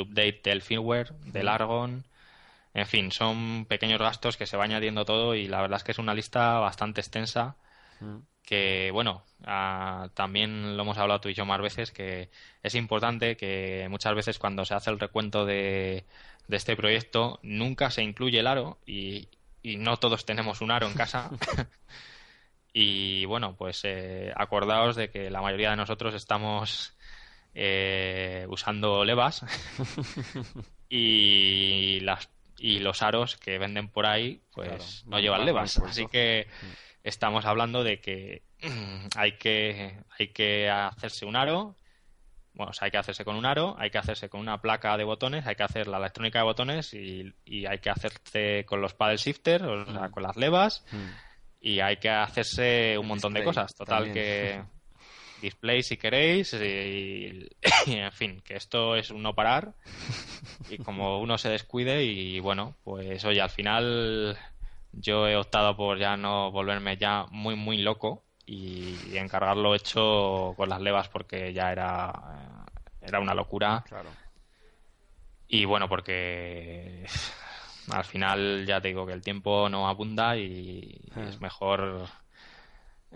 update del firmware del Argon. En fin, son pequeños gastos que se va añadiendo todo, y la verdad es que es una lista bastante extensa. Que bueno, también lo hemos hablado tú y yo más veces, que es importante que muchas veces cuando se hace el recuento de este proyecto nunca se incluye el aro, y no todos tenemos un aro en casa. Y bueno, pues acordaos de que la mayoría de nosotros estamos usando levas y los aros que venden por ahí pues no llevan levas, así que estamos hablando de que hay que hacerse un aro, hay que hacerse con un aro, hay que hacerse con una placa de botones, hay que hacer la electrónica de botones, y hay que hacerse con los paddle shifters, o sea, con las levas, y hay que hacerse un montón de cosas. Total, también. Que display si queréis, y en fin, que esto es un no parar, y como uno se descuide, y bueno, pues oye, al final yo he optado por ya no volverme ya muy muy loco y encargarlo hecho con las levas, porque ya era una locura. Claro. Y bueno, porque al final ya te digo que el tiempo no abunda, y es mejor,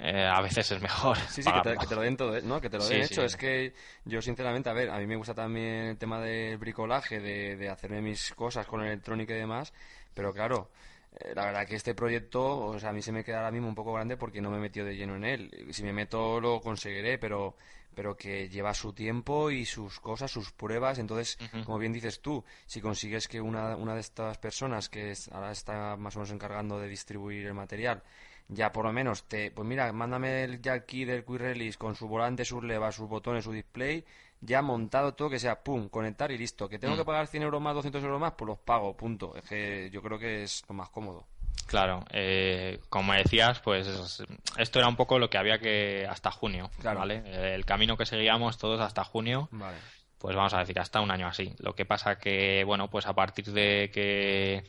a veces es mejor. Sí, que te lo den todo, ¿no? Que te lo den hecho. Es que yo sinceramente, a ver, a mí me gusta también el tema del bricolaje, de hacerme mis cosas con electrónica y demás, pero claro, la verdad que este proyecto, o sea, a mí se me queda ahora mismo un poco grande porque no me he metido de lleno en él. Si me meto lo conseguiré, pero que lleva su tiempo y sus cosas, sus pruebas. Entonces, como bien dices tú, si consigues que una de estas personas que ahora está más o menos encargando de distribuir el material, ya por lo menos pues mira, mándame el jack key del quick release con su volante, sus levas, sus botones, su display, ya montado todo, que sea pum, conectar y listo. Que tengo que pagar 100 euros más, 200 euros más, pues los pago, punto. Es que yo creo que es lo más cómodo. Claro, como decías, pues esto era un poco lo que había que hasta junio, claro. ¿Vale? El camino que seguíamos todos hasta junio, vale. Pues vamos a decir, hasta un año así. Lo que pasa que, bueno, pues a partir de que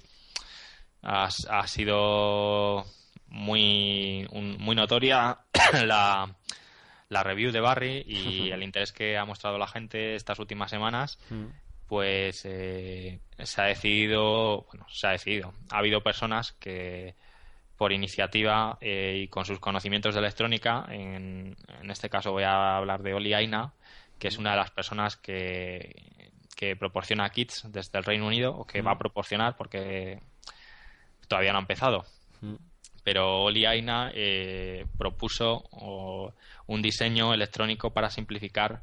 ha sido muy notoria la review de Barry y el interés que ha mostrado la gente estas últimas semanas, pues se ha decidido, ha habido personas por iniciativa y con sus conocimientos de electrónica. En este caso voy a hablar de Oli Aina, que es una de las personas que proporciona kits desde el Reino Unido, o que va a proporcionar porque todavía no ha empezado. Pero Oli Aina propuso un diseño electrónico para simplificar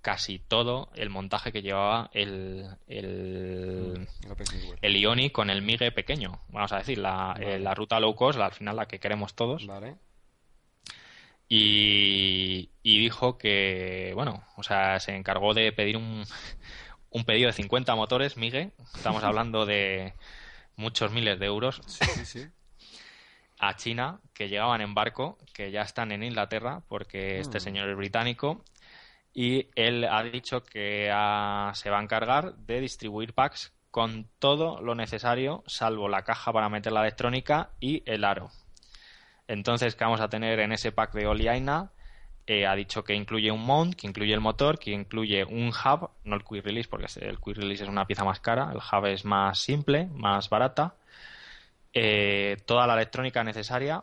casi todo el montaje que llevaba el Ioni con el MIGE pequeño, vamos a decir, la ruta low cost, al final la que queremos todos. Vale. Y dijo que, bueno, o sea, se encargó de pedir un pedido de 50 motores MIGE, estamos hablando de muchos miles de euros, a China, que llegaban en barco, que ya están en Inglaterra, porque este señor es británico. Y él ha dicho que se va a encargar de distribuir packs con todo lo necesario, salvo la caja para meter la electrónica y el aro. Entonces, ¿qué vamos a tener en ese pack de Oli Aina? Ha dicho que incluye un mount, que incluye el motor, que incluye un hub, no el quick release, porque el quick release es una pieza más cara, el hub es más simple, más barata. Toda la electrónica necesaria,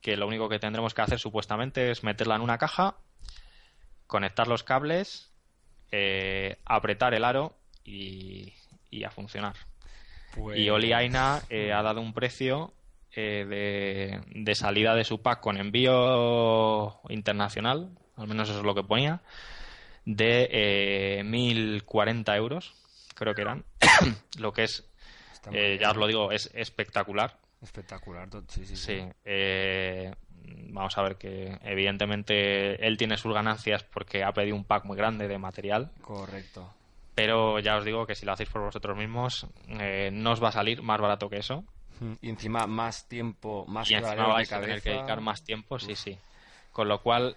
que lo único que tendremos que hacer supuestamente es meterla en una caja, conectar los cables, apretar el aro y a funcionar. Pues... Y Oli Aina ha dado un precio de salida de su pack con envío internacional, al menos eso es lo que ponía, de 1.040 euros, creo que eran. Lo que es, ya os lo digo, es espectacular. Espectacular, sí. Vamos a ver que evidentemente él tiene sus ganancias porque ha pedido un pack muy grande de material. Correcto. Pero ya os digo que si lo hacéis por vosotros mismos, no os va a salir más barato que eso. Y encima más tiempo, más y encima vais a tener que dedicar más tiempo, sí. Con lo cual,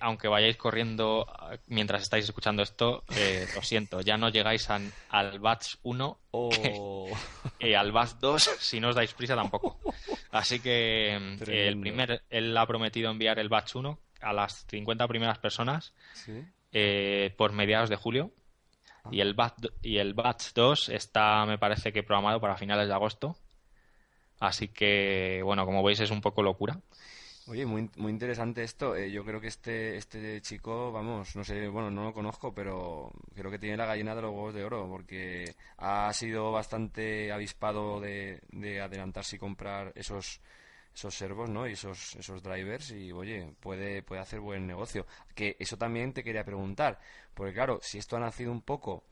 aunque vayáis corriendo mientras estáis escuchando esto, lo siento, ya no llegáis al batch 1 o al batch 2 si no os dais prisa tampoco. Así que él ha prometido enviar el batch 1 a las 50 primeras personas por mediados de julio. Y el batch 2 está, me parece que programado para finales de agosto. Así que, bueno, como veis, es un poco locura. Oye, muy, muy interesante esto. Yo creo que este chico, vamos, no sé, bueno, no lo conozco, pero creo que tiene la gallina de los huevos de oro, porque ha sido bastante avispado de adelantarse y comprar esos servos, ¿no? Y esos drivers, y oye, puede hacer buen negocio. Que eso también te quería preguntar, porque claro, si esto ha nacido un poco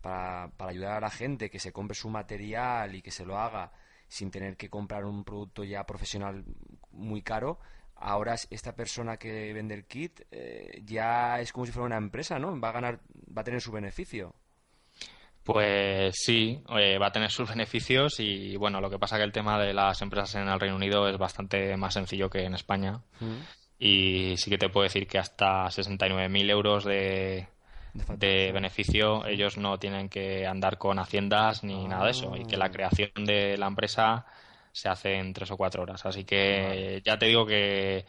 para ayudar a la gente que se compre su material y que se lo haga sin tener que comprar un producto ya profesional muy caro, ahora esta persona que vende el kit ya es como si fuera una empresa, ¿no? Va a tener su beneficio. Pues sí, va a tener sus beneficios y, bueno, lo que pasa que el tema de las empresas en el Reino Unido es bastante más sencillo que en España. Y sí que te puedo decir que hasta 69.000 euros de beneficio, ellos no tienen que andar con haciendas ni nada de eso, y que la creación de la empresa se hace en 3 o 4 horas. Así que ya te digo que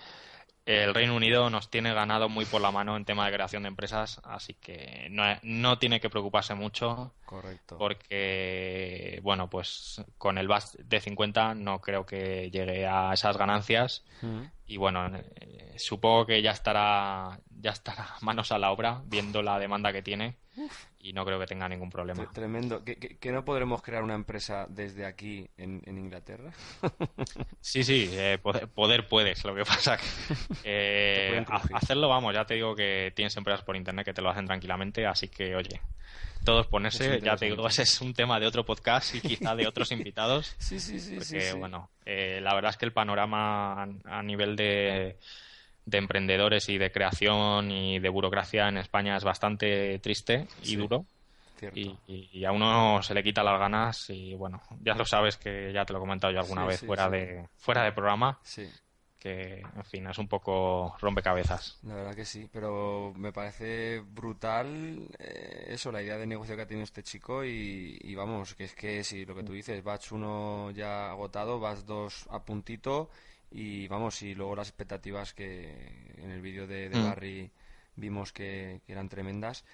el Reino Unido nos tiene ganado muy por la mano en tema de creación de empresas, así que no tiene que preocuparse mucho. Correcto. Porque, bueno, pues con el batch de 50 no creo que llegue a esas ganancias. Y bueno, supongo que ya estará manos a la obra viendo la demanda que tiene, y no creo que tenga ningún problema. Tremendo. ¿Que no podremos crear una empresa desde aquí en Inglaterra? Sí, poder puedes. Lo que pasa que hacerlo, vamos, ya te digo que tienes empresas por internet que te lo hacen tranquilamente, así que oye, todos ponerse, ya te digo, ese es un tema de otro podcast y quizá de otros invitados. Sí. Bueno, la verdad es que el panorama a nivel de emprendedores y de creación y de burocracia en España es bastante triste y duro. Cierto. Y a uno se le quita las ganas y, bueno, ya lo sabes, que ya te lo he comentado yo alguna vez fuera de programa. Sí. Que, en fin, es un poco rompecabezas. La verdad que sí, pero me parece brutal la idea de negocio que ha tenido este chico y vamos, que es que si lo que tú dices, batch 1 ya agotado, batch 2 a puntito y vamos, y luego las expectativas que en el vídeo de Barry vimos que eran tremendas.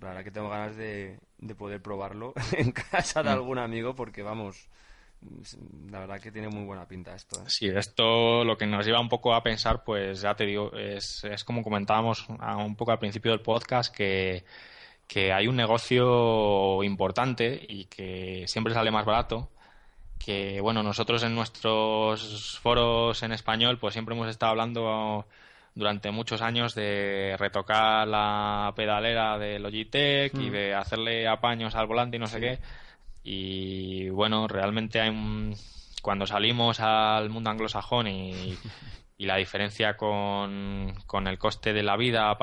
La verdad que tengo ganas de poder probarlo en casa de algún amigo porque, vamos, La verdad que tiene muy buena pinta esto, ¿eh? Sí, esto lo que nos lleva un poco a pensar, pues ya te digo, es como comentábamos un poco al principio del podcast, que hay un negocio importante y que siempre sale más barato. Que bueno, nosotros en nuestros foros en español pues siempre hemos estado hablando durante muchos años de retocar la pedalera de Logitech y de hacerle apaños al volante y no sé qué. Y bueno, realmente hay cuando salimos al mundo anglosajón y la diferencia con el coste de la vida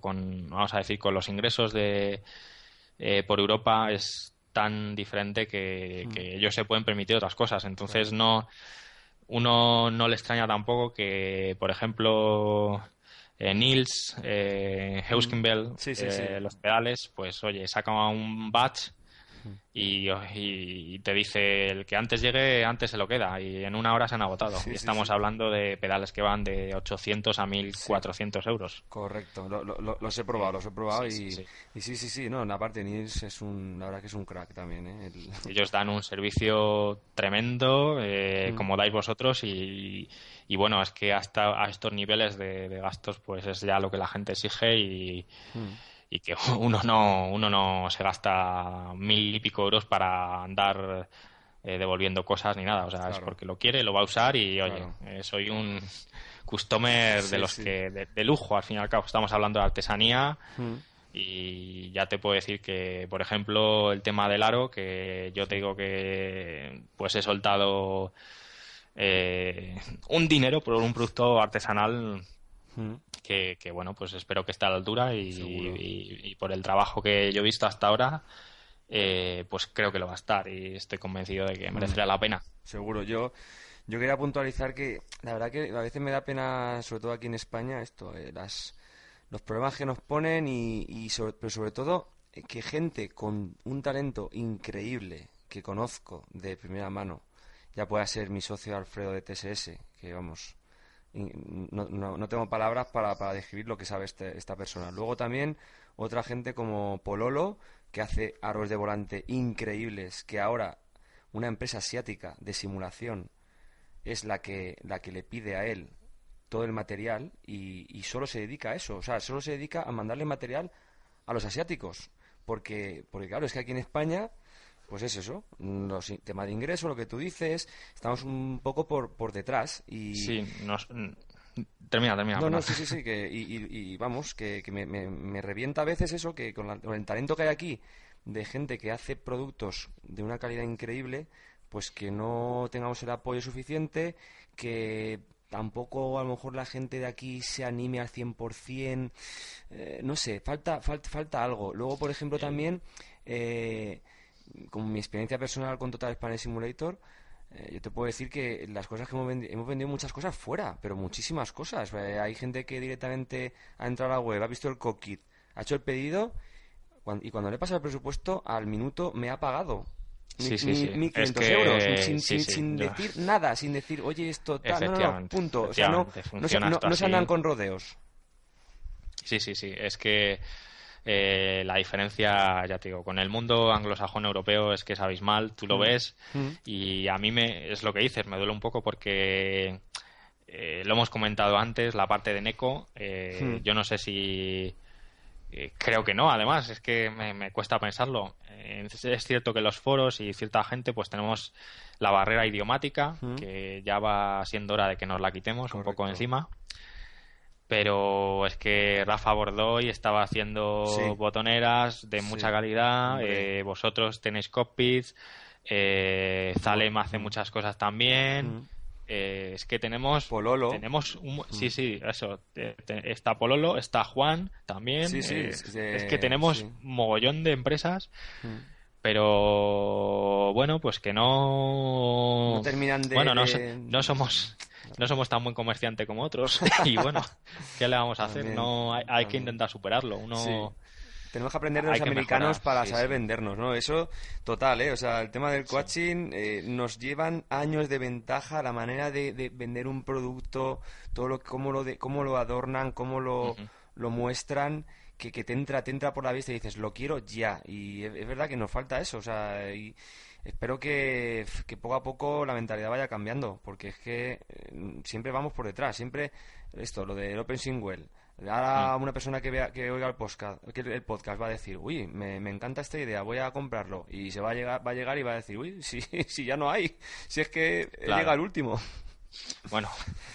con los ingresos de por Europa es tan diferente que ellos se pueden permitir otras cosas. Entonces no le extraña tampoco que, por ejemplo, Nils Heuskenbell, los pedales, pues oye, saca un batch y te dice el que antes llegue, antes se lo queda, y en una hora se han agotado. Y estamos hablando de pedales que van de 800 a 1400 euros. Correcto, los he probado y sí, no, aparte Nils la verdad que es un crack también, ¿eh? Ellos dan un servicio tremendo, como dais vosotros, y bueno, es que hasta a estos niveles de gastos pues es ya lo que la gente exige y que uno no se gasta 1,000 y pico euros para andar devolviendo cosas ni nada, o sea, claro. Es porque lo quiere, lo va a usar y oye, soy un customer de lujo, al fin y al cabo estamos hablando de artesanía y ya te puedo decir que, por ejemplo, el tema del aro, que yo te digo que pues he soltado un dinero por un producto artesanal que bueno, pues espero que esté a la altura y por el trabajo que yo he visto hasta ahora pues creo que lo va a estar y estoy convencido de que merecerá la pena. Seguro. Yo quería puntualizar que la verdad que a veces me da pena, sobre todo aquí en España, esto, los problemas que nos ponen pero sobre todo que gente con un talento increíble que conozco de primera mano, ya pueda ser mi socio Alfredo de TSS, que vamos... No tengo palabras para describir lo que sabe esta persona. Luego también otra gente como Pololo, que hace aros de volante increíbles, que ahora una empresa asiática de simulación es la que le pide a él todo el material y solo se dedica a eso, o sea, solo se dedica a mandarle material a los asiáticos, porque claro, es que aquí en España... Pues es eso, los temas de ingreso, lo que tú dices, estamos un poco por detrás y... Sí, termina. Y vamos, que me revienta a veces eso, que con el talento que hay aquí de gente que hace productos de una calidad increíble, pues que no tengamos el apoyo suficiente, que tampoco a lo mejor la gente de aquí se anime al 100%, no sé, falta algo. Luego, por ejemplo, también... con mi experiencia personal con Total Spanish Simulator, yo te puedo decir que las cosas que hemos vendido muchas cosas fuera, pero muchísimas cosas. Hay gente que directamente ha entrado a la web, ha visto el cockpit, ha hecho el pedido y cuando le pasa el presupuesto, al minuto me ha pagado 1.500 euros sin decir nada, sin decir, oye, esto tal, no, punto. O sea, no se andan con rodeos. Sí, es que... la diferencia, ya te digo, con el mundo anglosajón europeo es que es abismal, tú lo ves y a mí es lo que dices, me duele un poco porque lo hemos comentado antes, la parte de Neko, yo no sé si... creo que no, además, es que me cuesta pensarlo. Es cierto que los foros y cierta gente pues tenemos la barrera idiomática, que ya va siendo hora de que nos la quitemos. Correcto. Un poco encima. Pero es que Rafa Bordoy estaba haciendo botoneras de mucha calidad, vosotros tenéis cockpits, Zalem hace muchas cosas también, es que tenemos... Pololo. Está Pololo, está Juan también, es que tenemos mogollón de empresas... Pero bueno, pues que no terminan de... Bueno, no somos tan buen comerciante como otros y bueno, ¿qué le vamos a hacer? También, hay que intentar superarlo. Tenemos que aprender de los americanos para saber vendernos, ¿no? Eso, total, ¿eh? O sea, el tema del coaching nos llevan años de ventaja, la manera de vender un producto, todo cómo lo adornan, cómo lo muestran, que te entra por la vista y dices, lo quiero ya. Y es verdad que nos falta eso, o sea, y espero que poco a poco la mentalidad vaya cambiando, porque es que siempre vamos por detrás, siempre esto, lo del OpenSimWheel. Ahora una persona que oiga el podcast va a decir, uy, me encanta esta idea, voy a comprarlo, y se va a llegar y va a decir, uy, si ya no hay, si es que claro, llega el último. Bueno,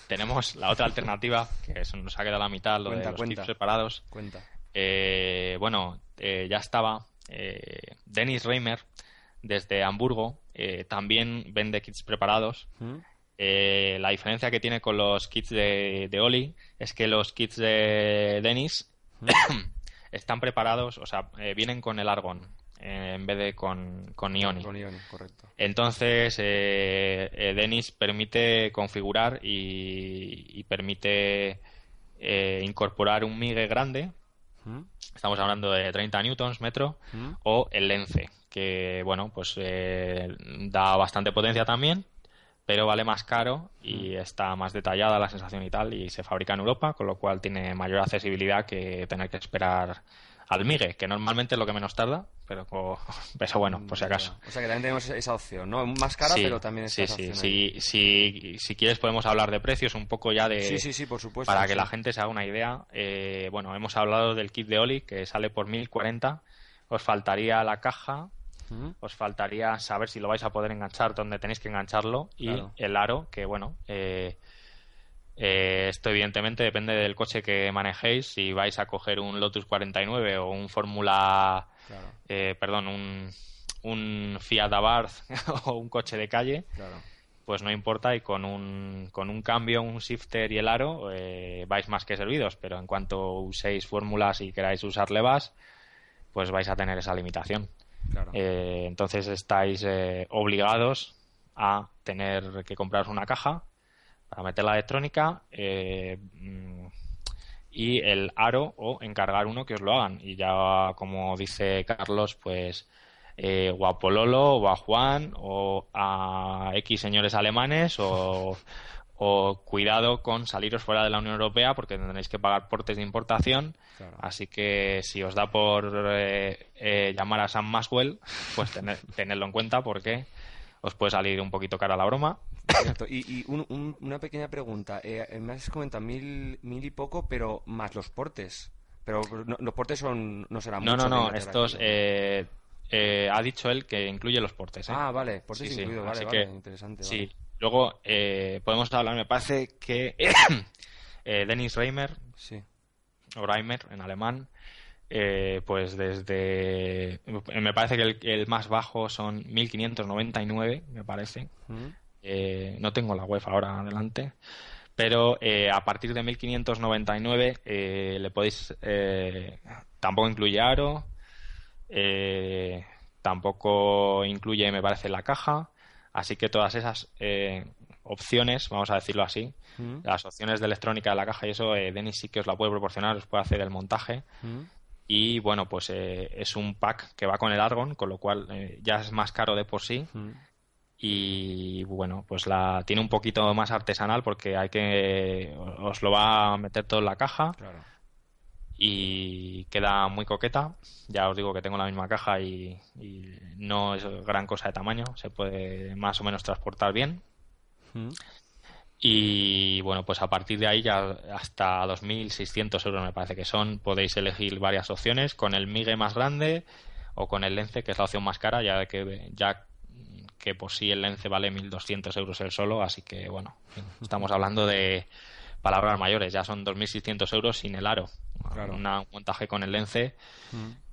tenemos la otra alternativa, que eso nos ha quedado la mitad, lo de los tips separados. Cuenta. Ya estaba Dennis Reimer desde Hamburgo, también vende kits preparados. La diferencia que tiene con los kits de Oli es que los kits de Dennis están preparados, o sea, vienen con el Argon en vez de con Ioni. Con Ioni, correcto. Entonces, Dennis permite configurar y permite incorporar un MIGE grande. Estamos hablando de 30 newtons metro, o el Lenze, que bueno, pues da bastante potencia también, pero vale más caro y está más detallada la sensación y tal, y se fabrica en Europa, con lo cual tiene mayor accesibilidad que tener que esperar al MIGE, que normalmente es lo que menos tarda, pero bueno, por si acaso. O sea que también tenemos esa opción, ¿no? Más cara, sí, pero también está opción. Si quieres podemos hablar de precios un poco ya de... Sí, por supuesto. Para que la gente se haga una idea. Bueno, hemos hablado del kit de Oli, que sale por 1.040. Os faltaría la caja, os faltaría saber si lo vais a poder enganchar, dónde tenéis que engancharlo, y claro, el aro, que bueno... esto evidentemente depende del coche que manejéis. Si vais a coger un Lotus 49 o un Fórmula, claro, un Fiat Abarth o un coche de calle, claro, pues no importa, y con un cambio, un shifter y el aro vais más que servidos. Pero en cuanto uséis fórmulas y queráis usar levas, pues vais a tener esa limitación. Claro. Entonces estáis obligados a tener que compraros una caja para meter la electrónica y el aro, o encargar uno que os lo hagan. Y ya, como dice Carlos, pues o a Pololo, o a Juan, o a X señores alemanes, o cuidado con saliros fuera de la Unión Europea, porque tendréis que pagar portes de importación. Claro. Así que si os da por llamar a Sam Maxwell, pues tenedlo en cuenta, porque os puede salir un poquito cara la broma. Exacto. Y una pequeña pregunta. Me has comentado 1.000 y poco, pero más los portes. Pero no, los portes no serán muchos. No, estos... ha dicho él que incluye los portes. Ah, vale, portes sí, incluidos. Sí. Vale, interesante. Sí, vale. Luego podemos hablar, me parece que Dennis Reimer, sí, o Reimer en alemán, pues desde... Me parece que el más bajo son 1.599, me parece. No tengo la web ahora adelante, pero a partir de 1.599 le podéis... tampoco incluye aro, tampoco incluye, me parece, la caja. Así que todas esas opciones, vamos a decirlo así, las opciones de electrónica de la caja y eso, Dennis sí que os la puede proporcionar, os puede hacer el montaje. Y bueno, pues es un pack que va con el Argon, con lo cual ya es más caro de por sí. Y bueno, pues la tiene un poquito más artesanal, porque hay que... os lo va a meter todo en la caja. Claro. Y queda muy coqueta. Ya os digo que tengo la misma caja y no es gran cosa de tamaño, se puede más o menos transportar bien. Y bueno, pues a partir de ahí, ya hasta 2.600 euros me parece que son, podéis elegir varias opciones, con el MIGE más grande o con el Lenze, que es la opción más cara, ya que por sí el Lenze vale 1.200 euros el solo, así que bueno, estamos hablando de palabras mayores, ya son 2.600 euros sin el aro. Claro. Un montaje con el Lenze,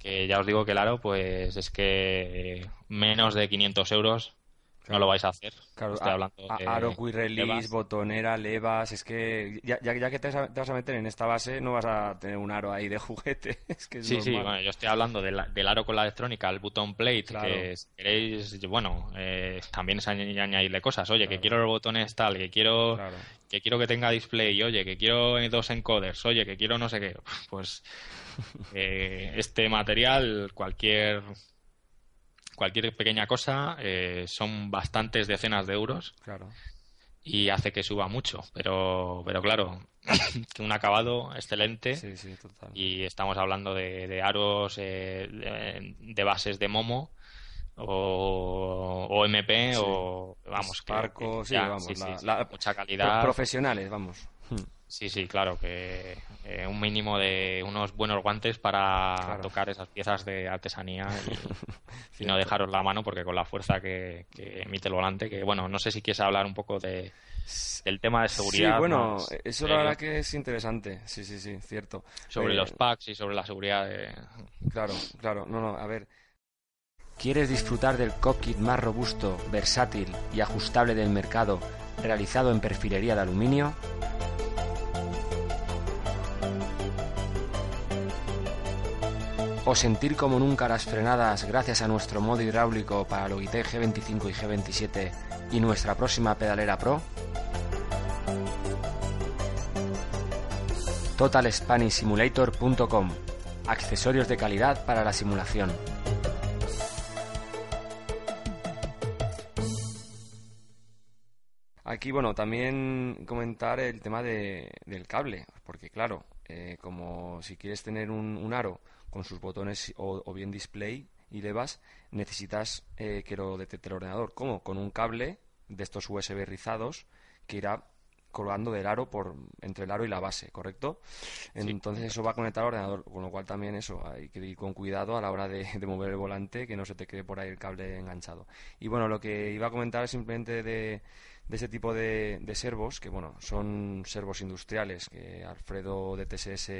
que ya os digo que el aro, pues es que menos de 500 euros no lo vais a hacer. Claro, estoy hablando de aro, quick release, botonera, levas. Es que ya que te vas a meter en esta base, no vas a tener un aro ahí de juguete. Es que es normal. Bueno, yo estoy hablando del aro con la electrónica, el button plate, claro, que si queréis, bueno, también es añadirle cosas. Oye, claro, que quiero los botones tal, que quiero... Claro. Que quiero que tenga display, oye, que quiero 2 encoders, oye, que quiero no sé qué. Pues este material, cualquier pequeña cosa, son bastantes decenas de euros. Claro. y hace que suba mucho, pero claro, un acabado excelente. Sí, sí, total. Y estamos hablando de aros, de bases de Momo o MP, sí, o vamos, Sparco, que, sí, ya, vamos, sí, la, sí, la, mucha calidad, profesionales, vamos. Sí, sí, claro, que un mínimo de unos buenos guantes para, claro, tocar esas piezas de artesanía y no dejaros la mano, porque con la fuerza que emite el volante, que bueno, no sé si quieres hablar un poco del tema de seguridad. Sí, bueno, más, eso la verdad que es interesante, sí, sí, sí, cierto. Sobre los packs y sobre la seguridad. Claro, claro, no, a ver. ¿Quieres disfrutar del cockpit más robusto, versátil y ajustable del mercado, realizado en perfilería de aluminio? ¿O sentir como nunca las frenadas gracias a nuestro modo hidráulico para Logitech G25 y G27 y nuestra próxima pedalera Pro? TotalSpanishSimulator.com. Accesorios de calidad para la simulación. Aquí, bueno, también comentar el tema del cable, porque claro, como si quieres tener un aro con sus botones o bien display y levas, necesitas que lo detecte el ordenador. ¿Cómo? Con un cable de estos USB rizados que irá colgando del aro entre el aro y la base, ¿correcto? Entonces sí, eso va a conectar al ordenador, con lo cual también eso, hay que ir con cuidado a la hora de mover el volante, que no se te quede por ahí el cable enganchado. Y bueno, lo que iba a comentar es simplemente de ese tipo de servos, que bueno, son servos industriales, que Alfredo de TSS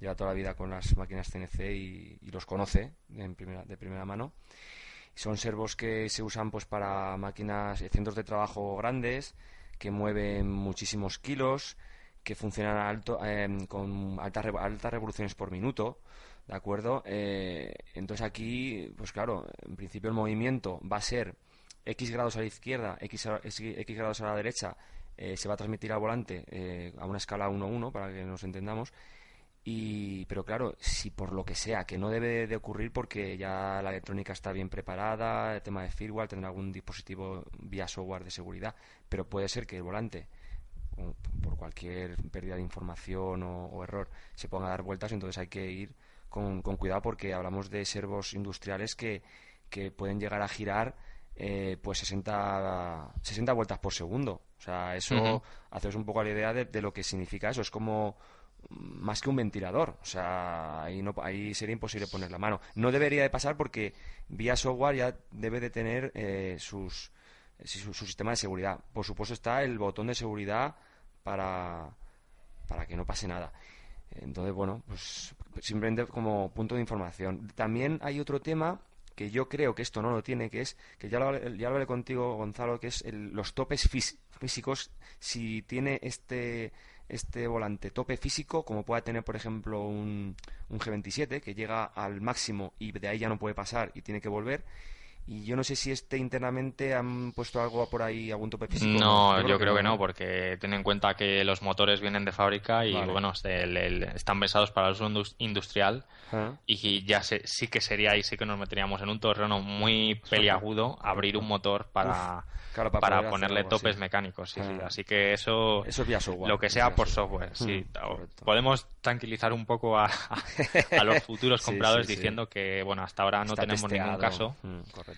lleva toda la vida con las máquinas CNC y los conoce de primera mano. Son servos que se usan pues para máquinas, centros de trabajo grandes, que mueven muchísimos kilos, que funcionan con altas revoluciones por minuto, ¿de acuerdo? Entonces aquí, pues claro, en principio el movimiento va a ser X grados a la izquierda, X grados a la derecha, se va a transmitir al volante a una escala 1-1, para que nos entendamos. Pero claro, si por lo que sea, que no debe de ocurrir porque ya la electrónica está bien preparada, el tema de firmware, tendrá algún dispositivo vía software de seguridad, pero puede ser que el volante, por cualquier pérdida de información o error, se ponga a dar vueltas. Entonces hay que ir con cuidado, porque hablamos de servos industriales que pueden llegar a girar pues 60 vueltas por segundo. O sea, eso, haceros un poco la idea de lo que significa eso. Es como más que un ventilador, o sea, ahí sería imposible poner la mano. No debería de pasar, porque vía software ya debe de tener su sistema de seguridad. Por supuesto está el botón de seguridad para que no pase nada. Entonces, bueno, pues simplemente como punto de información. También hay otro tema que yo creo que esto no lo tiene, que es, que ya lo hablé contigo, Gonzalo, que es los topes físicos. Si tiene este volante tope físico, como pueda tener por ejemplo un G27, que llega al máximo y de ahí ya no puede pasar y tiene que volver, y yo no sé si internamente han puesto algo por ahí, algún tope físico. No, yo creo que no, porque ten en cuenta que los motores vienen de fábrica y vale, bueno, están pensados para el uso industrial. Y ya sí que sería, ahí sí que nos meteríamos en un terreno muy peliagudo, abrir un motor para ponerle topes mecánicos. Sí, sí. Así que eso es vía software, lo que sea por software. Sí, podemos tranquilizar un poco a los futuros compradores diciendo que bueno, hasta ahora no tenemos ningún caso. Correcto.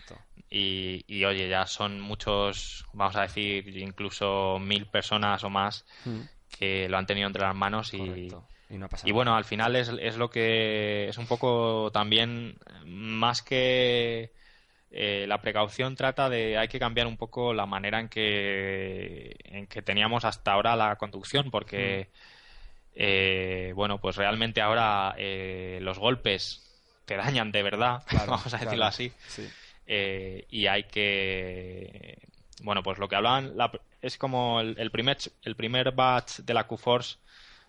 Y oye, ya son muchos, vamos a decir, incluso 1.000 personas o más que lo han tenido entre las manos. Correcto. Y no ha pasado. Y bueno, al final es lo que es un poco también, más que la precaución, hay que cambiar un poco la manera en que teníamos hasta ahora la conducción, porque bueno, pues realmente ahora los golpes te dañan de verdad, claro, vamos a decirlo así. Sí. Y hay que, bueno, pues lo que hablaban, es como el primer batch de la AccuForce,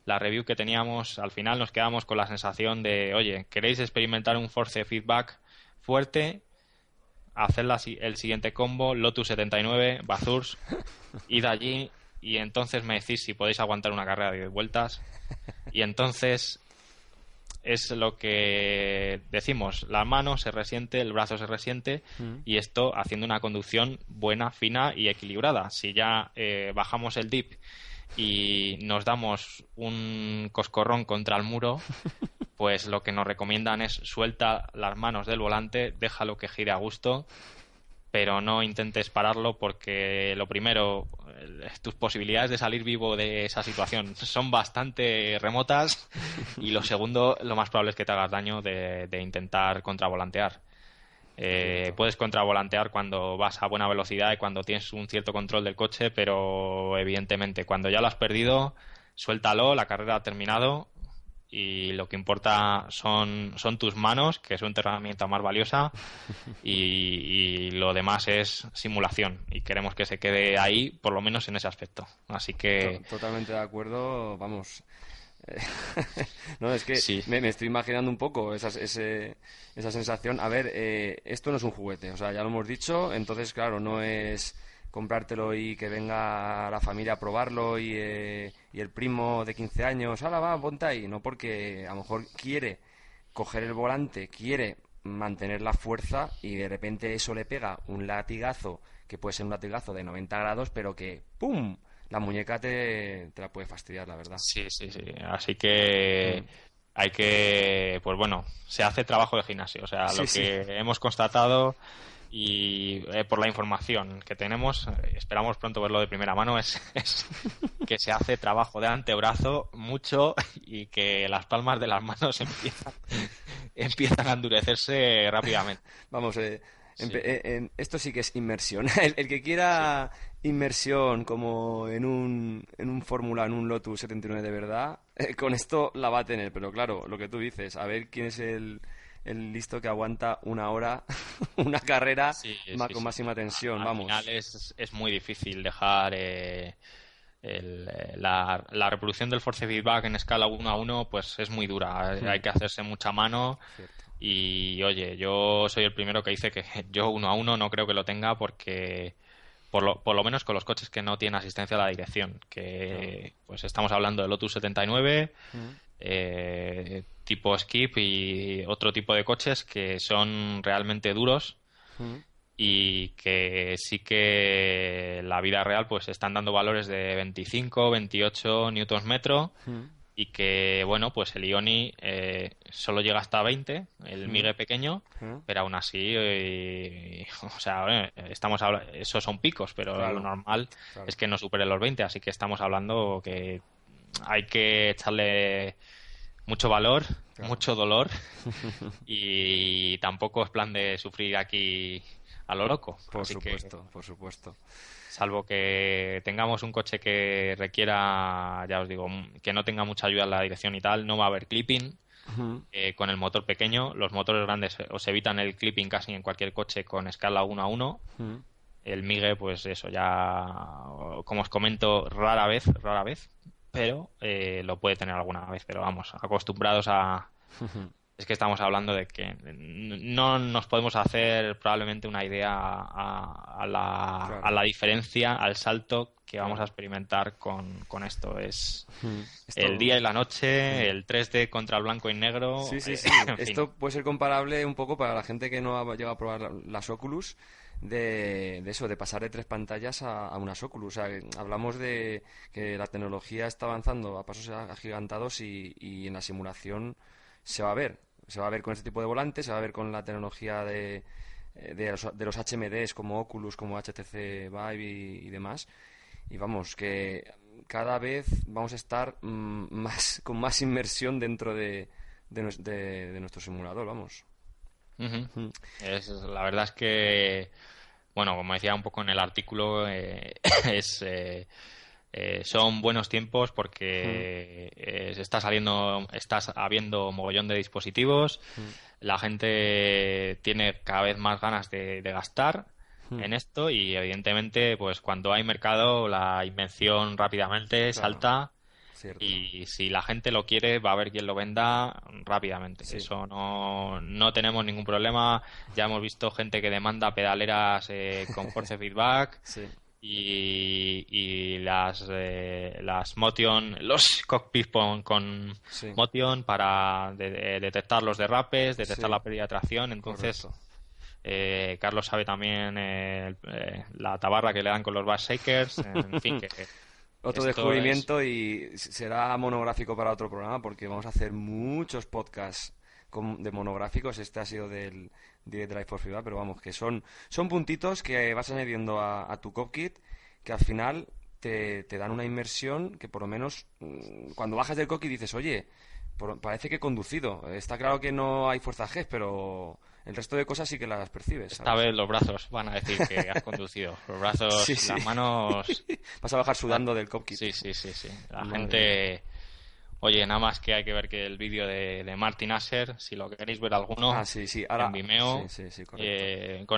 la review que teníamos. Al final nos quedamos con la sensación de, oye, ¿queréis experimentar un force feedback fuerte? Haced el siguiente combo, Lotus 79, Bathurst, id allí y entonces me decís si podéis aguantar una carrera de 10 vueltas. Y entonces es lo que decimos, la mano se resiente, el brazo se resiente, y esto haciendo una conducción buena, fina y equilibrada. Si ya bajamos el dip y nos damos un coscorrón contra el muro, pues lo que nos recomiendan es suelta las manos del volante, déjalo que gire a gusto, pero no intentes pararlo porque, lo primero, tus posibilidades de salir vivo de esa situación son bastante remotas, y lo segundo, lo más probable es que te hagas daño de intentar contravolantear. Puedes contravolantear cuando vas a buena velocidad y cuando tienes un cierto control del coche, pero evidentemente cuando ya lo has perdido, suéltalo, la carrera ha terminado y lo que importa son tus manos, que es una herramienta más valiosa, y lo demás es simulación, y queremos que se quede ahí, por lo menos en ese aspecto. Así que... Totalmente de acuerdo, vamos... No, es que sí. me estoy imaginando un poco esa sensación. A ver, esto no es un juguete, o sea, ya lo hemos dicho, entonces claro, no es comprártelo y que venga la familia a probarlo y el primo de 15 años, ahora va, ponte ahí, no, porque a lo mejor quiere coger el volante, quiere mantener la fuerza y de repente eso le pega un latigazo, que puede ser un latigazo de 90 grados, pero que ¡pum!, la muñeca te la puede fastidiar, la verdad. Sí, sí, sí. Así que hay que... Pues bueno, se hace trabajo de gimnasio. O sea, sí, lo que hemos constatado y por la información que tenemos, esperamos pronto verlo de primera mano, es que se hace trabajo de antebrazo mucho y que las palmas de las manos empiezan a endurecerse rápidamente. Vamos, esto sí que es inmersión. El que quiera... Sí. Inmersión como en un Fórmula, en un Lotus 79 de verdad, con esto la va a tener, pero claro, lo que tú dices, a ver quién es el listo que aguanta una hora, una carrera con máxima tensión, vamos. Al final es muy difícil dejar la reproducción del force feedback en escala 1:1, pues es muy dura, hay que hacerse mucha mano. Cierto. Y oye, yo soy el primero que dice que yo 1:1 no creo que lo tenga porque... Por lo menos con los coches que no tienen asistencia a la dirección, que pues estamos hablando de Lotus 79, tipo Skip y otro tipo de coches que son realmente duros y que sí que la vida real pues están dando valores de 25, 28 newtons metro y que, bueno, pues el Ioni solo llega hasta 20, el MIGE pequeño, pero aún así, o sea, bueno, esos son picos, pero lo normal es que no supere los 20, así que estamos hablando que hay que echarle mucho valor, mucho dolor, y tampoco es plan de sufrir aquí a lo loco. Por supuesto, por supuesto. Salvo que tengamos un coche que requiera, ya os digo, que no tenga mucha ayuda en la dirección y tal, no va a haber clipping con el motor pequeño. Los motores grandes os evitan el clipping casi en cualquier coche con escala 1:1. El MIGE, pues eso, ya, como os comento, rara vez, pero lo puede tener alguna vez. Pero vamos, acostumbrados a... Es que estamos hablando de que no nos podemos hacer probablemente una idea a la diferencia, al salto que vamos a experimentar con esto. Es el día y la noche, el 3D contra el blanco y negro. Sí, sí, sí. Esto puede ser comparable un poco para la gente que no ha llegado a probar las Oculus, de eso, de pasar de 3 pantallas a unas Oculus. O sea, hablamos de que la tecnología está avanzando a pasos agigantados y en la simulación se va a ver con este tipo de volantes, se va a ver con la tecnología de los HMDs como Oculus, como HTC Vive y demás, y vamos, que cada vez vamos a estar con más inmersión dentro de nuestro simulador, vamos. La verdad es que, bueno, como decía un poco en el artículo, son buenos tiempos porque está habiendo mogollón de dispositivos, la gente tiene cada vez más ganas de gastar en esto, y evidentemente pues cuando hay mercado la invención rápidamente salta. Cierto. Y si la gente lo quiere, va a haber quien lo venda rápidamente. Sí. Eso no tenemos ningún problema, ya hemos visto gente que demanda pedaleras con force feedback. Sí. y las motion, los cockpits con sí. motion para detectar los derrapes, detectar sí. la pérdida de tracción. Entonces Carlos sabe también la tabarra que le dan con los bass shakers, en fin, que otro descubrimiento es... y será monográfico para otro programa, porque vamos a hacer muchos podcasts de monográficos. Este ha sido del Direct Drive for Feedback, pero vamos, que son puntitos que vas añadiendo a tu cockpit, que al final te dan una inmersión que por lo menos cuando bajas del cockpit dices, oye, parece que he conducido. Está claro que no hay fuerza G, pero el resto de cosas sí que las percibes, ¿sabes? Esta vez los brazos van a decir que has conducido. Los brazos, sí, sí. Las manos... Vas a bajar sudando del cockpit. Sí, sí, sí, sí. La Madre gente... Oye, nada más que hay que ver que el vídeo de Martin Asher, si lo queréis ver alguno, sí, sí. Ahora, en Vimeo, sí, sí, sí, con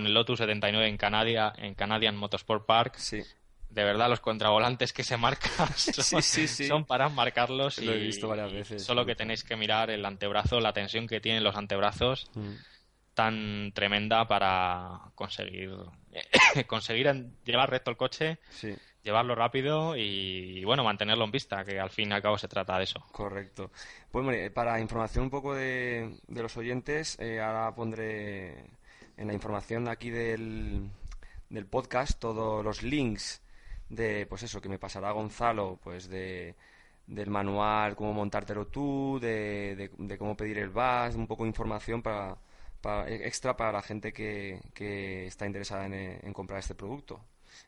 el Lotus 79 en Canadian Motorsport Park. Sí. De verdad, los contravolantes que se marcan son, sí, sí, sí. son para marcarlos. Lo he visto varias veces. Solo que tenéis que mirar el antebrazo, la tensión que tienen los antebrazos, tan tremenda para conseguir llevar recto el coche. Sí. Llevarlo rápido y, bueno, mantenerlo en pista, que al fin y al cabo se trata de eso. Correcto. Pues, mire, para información un poco de los oyentes, ahora pondré en la información aquí del podcast todos los links de, pues eso, que me pasará Gonzalo, pues del manual, cómo montártelo tú, de cómo pedir el bus, un poco de información para extra para la gente que está interesada en comprar este producto.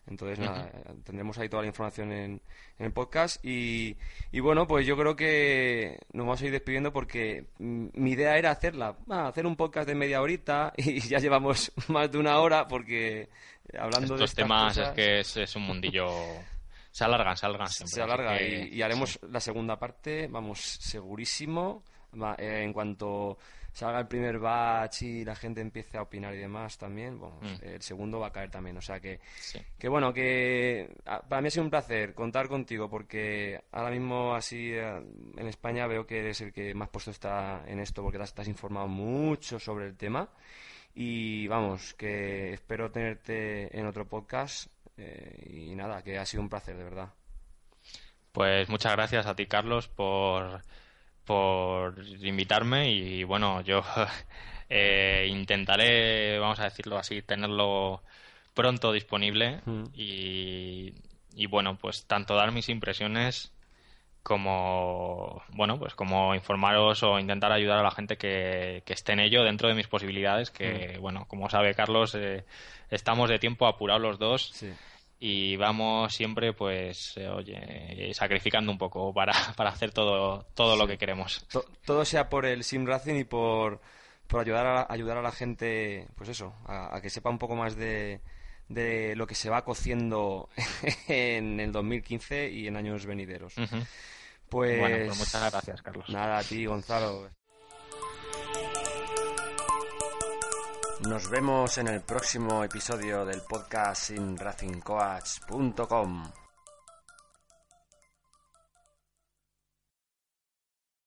Entonces, nada, tendremos ahí toda la información en el podcast. Y bueno, pues yo creo que nos vamos a ir despidiendo, porque mi idea era hacer un podcast de media horita y ya llevamos más de una hora, porque hablando de estos temas cosas, es que es un mundillo... Se alargan siempre. Se alarga que... y haremos sí. la segunda parte, vamos, segurísimo. En cuanto salga el primer batch y la gente empiece a opinar y demás también, bueno, el segundo va a caer también. O sea que, sí. que bueno, que para mí ha sido un placer contar contigo, porque ahora mismo así en España veo que eres el que más puesto está en esto, porque te has informado mucho sobre el tema. Y vamos, que espero tenerte en otro podcast y nada, que ha sido un placer, de verdad. Pues muchas gracias a ti, Carlos, por invitarme y, bueno, yo intentaré, vamos a decirlo así, tenerlo pronto disponible y, bueno, pues tanto dar mis impresiones como, bueno, pues como informaros o intentar ayudar a la gente que esté en ello dentro de mis posibilidades, que, bueno, como sabe Carlos, estamos de tiempo apurados los dos. Sí. Y vamos siempre, pues, oye, sacrificando un poco para hacer todo sí. lo que queremos. Todo sea por el Sim Racing y por ayudar a la gente, pues eso, a que sepa un poco más de lo que se va cociendo en el 2015 y en años venideros. Pues, bueno, pues muchas gracias, Carlos. Nada, a ti, Gonzalo. Nos vemos en el próximo episodio del podcast SimRacingCoach.com.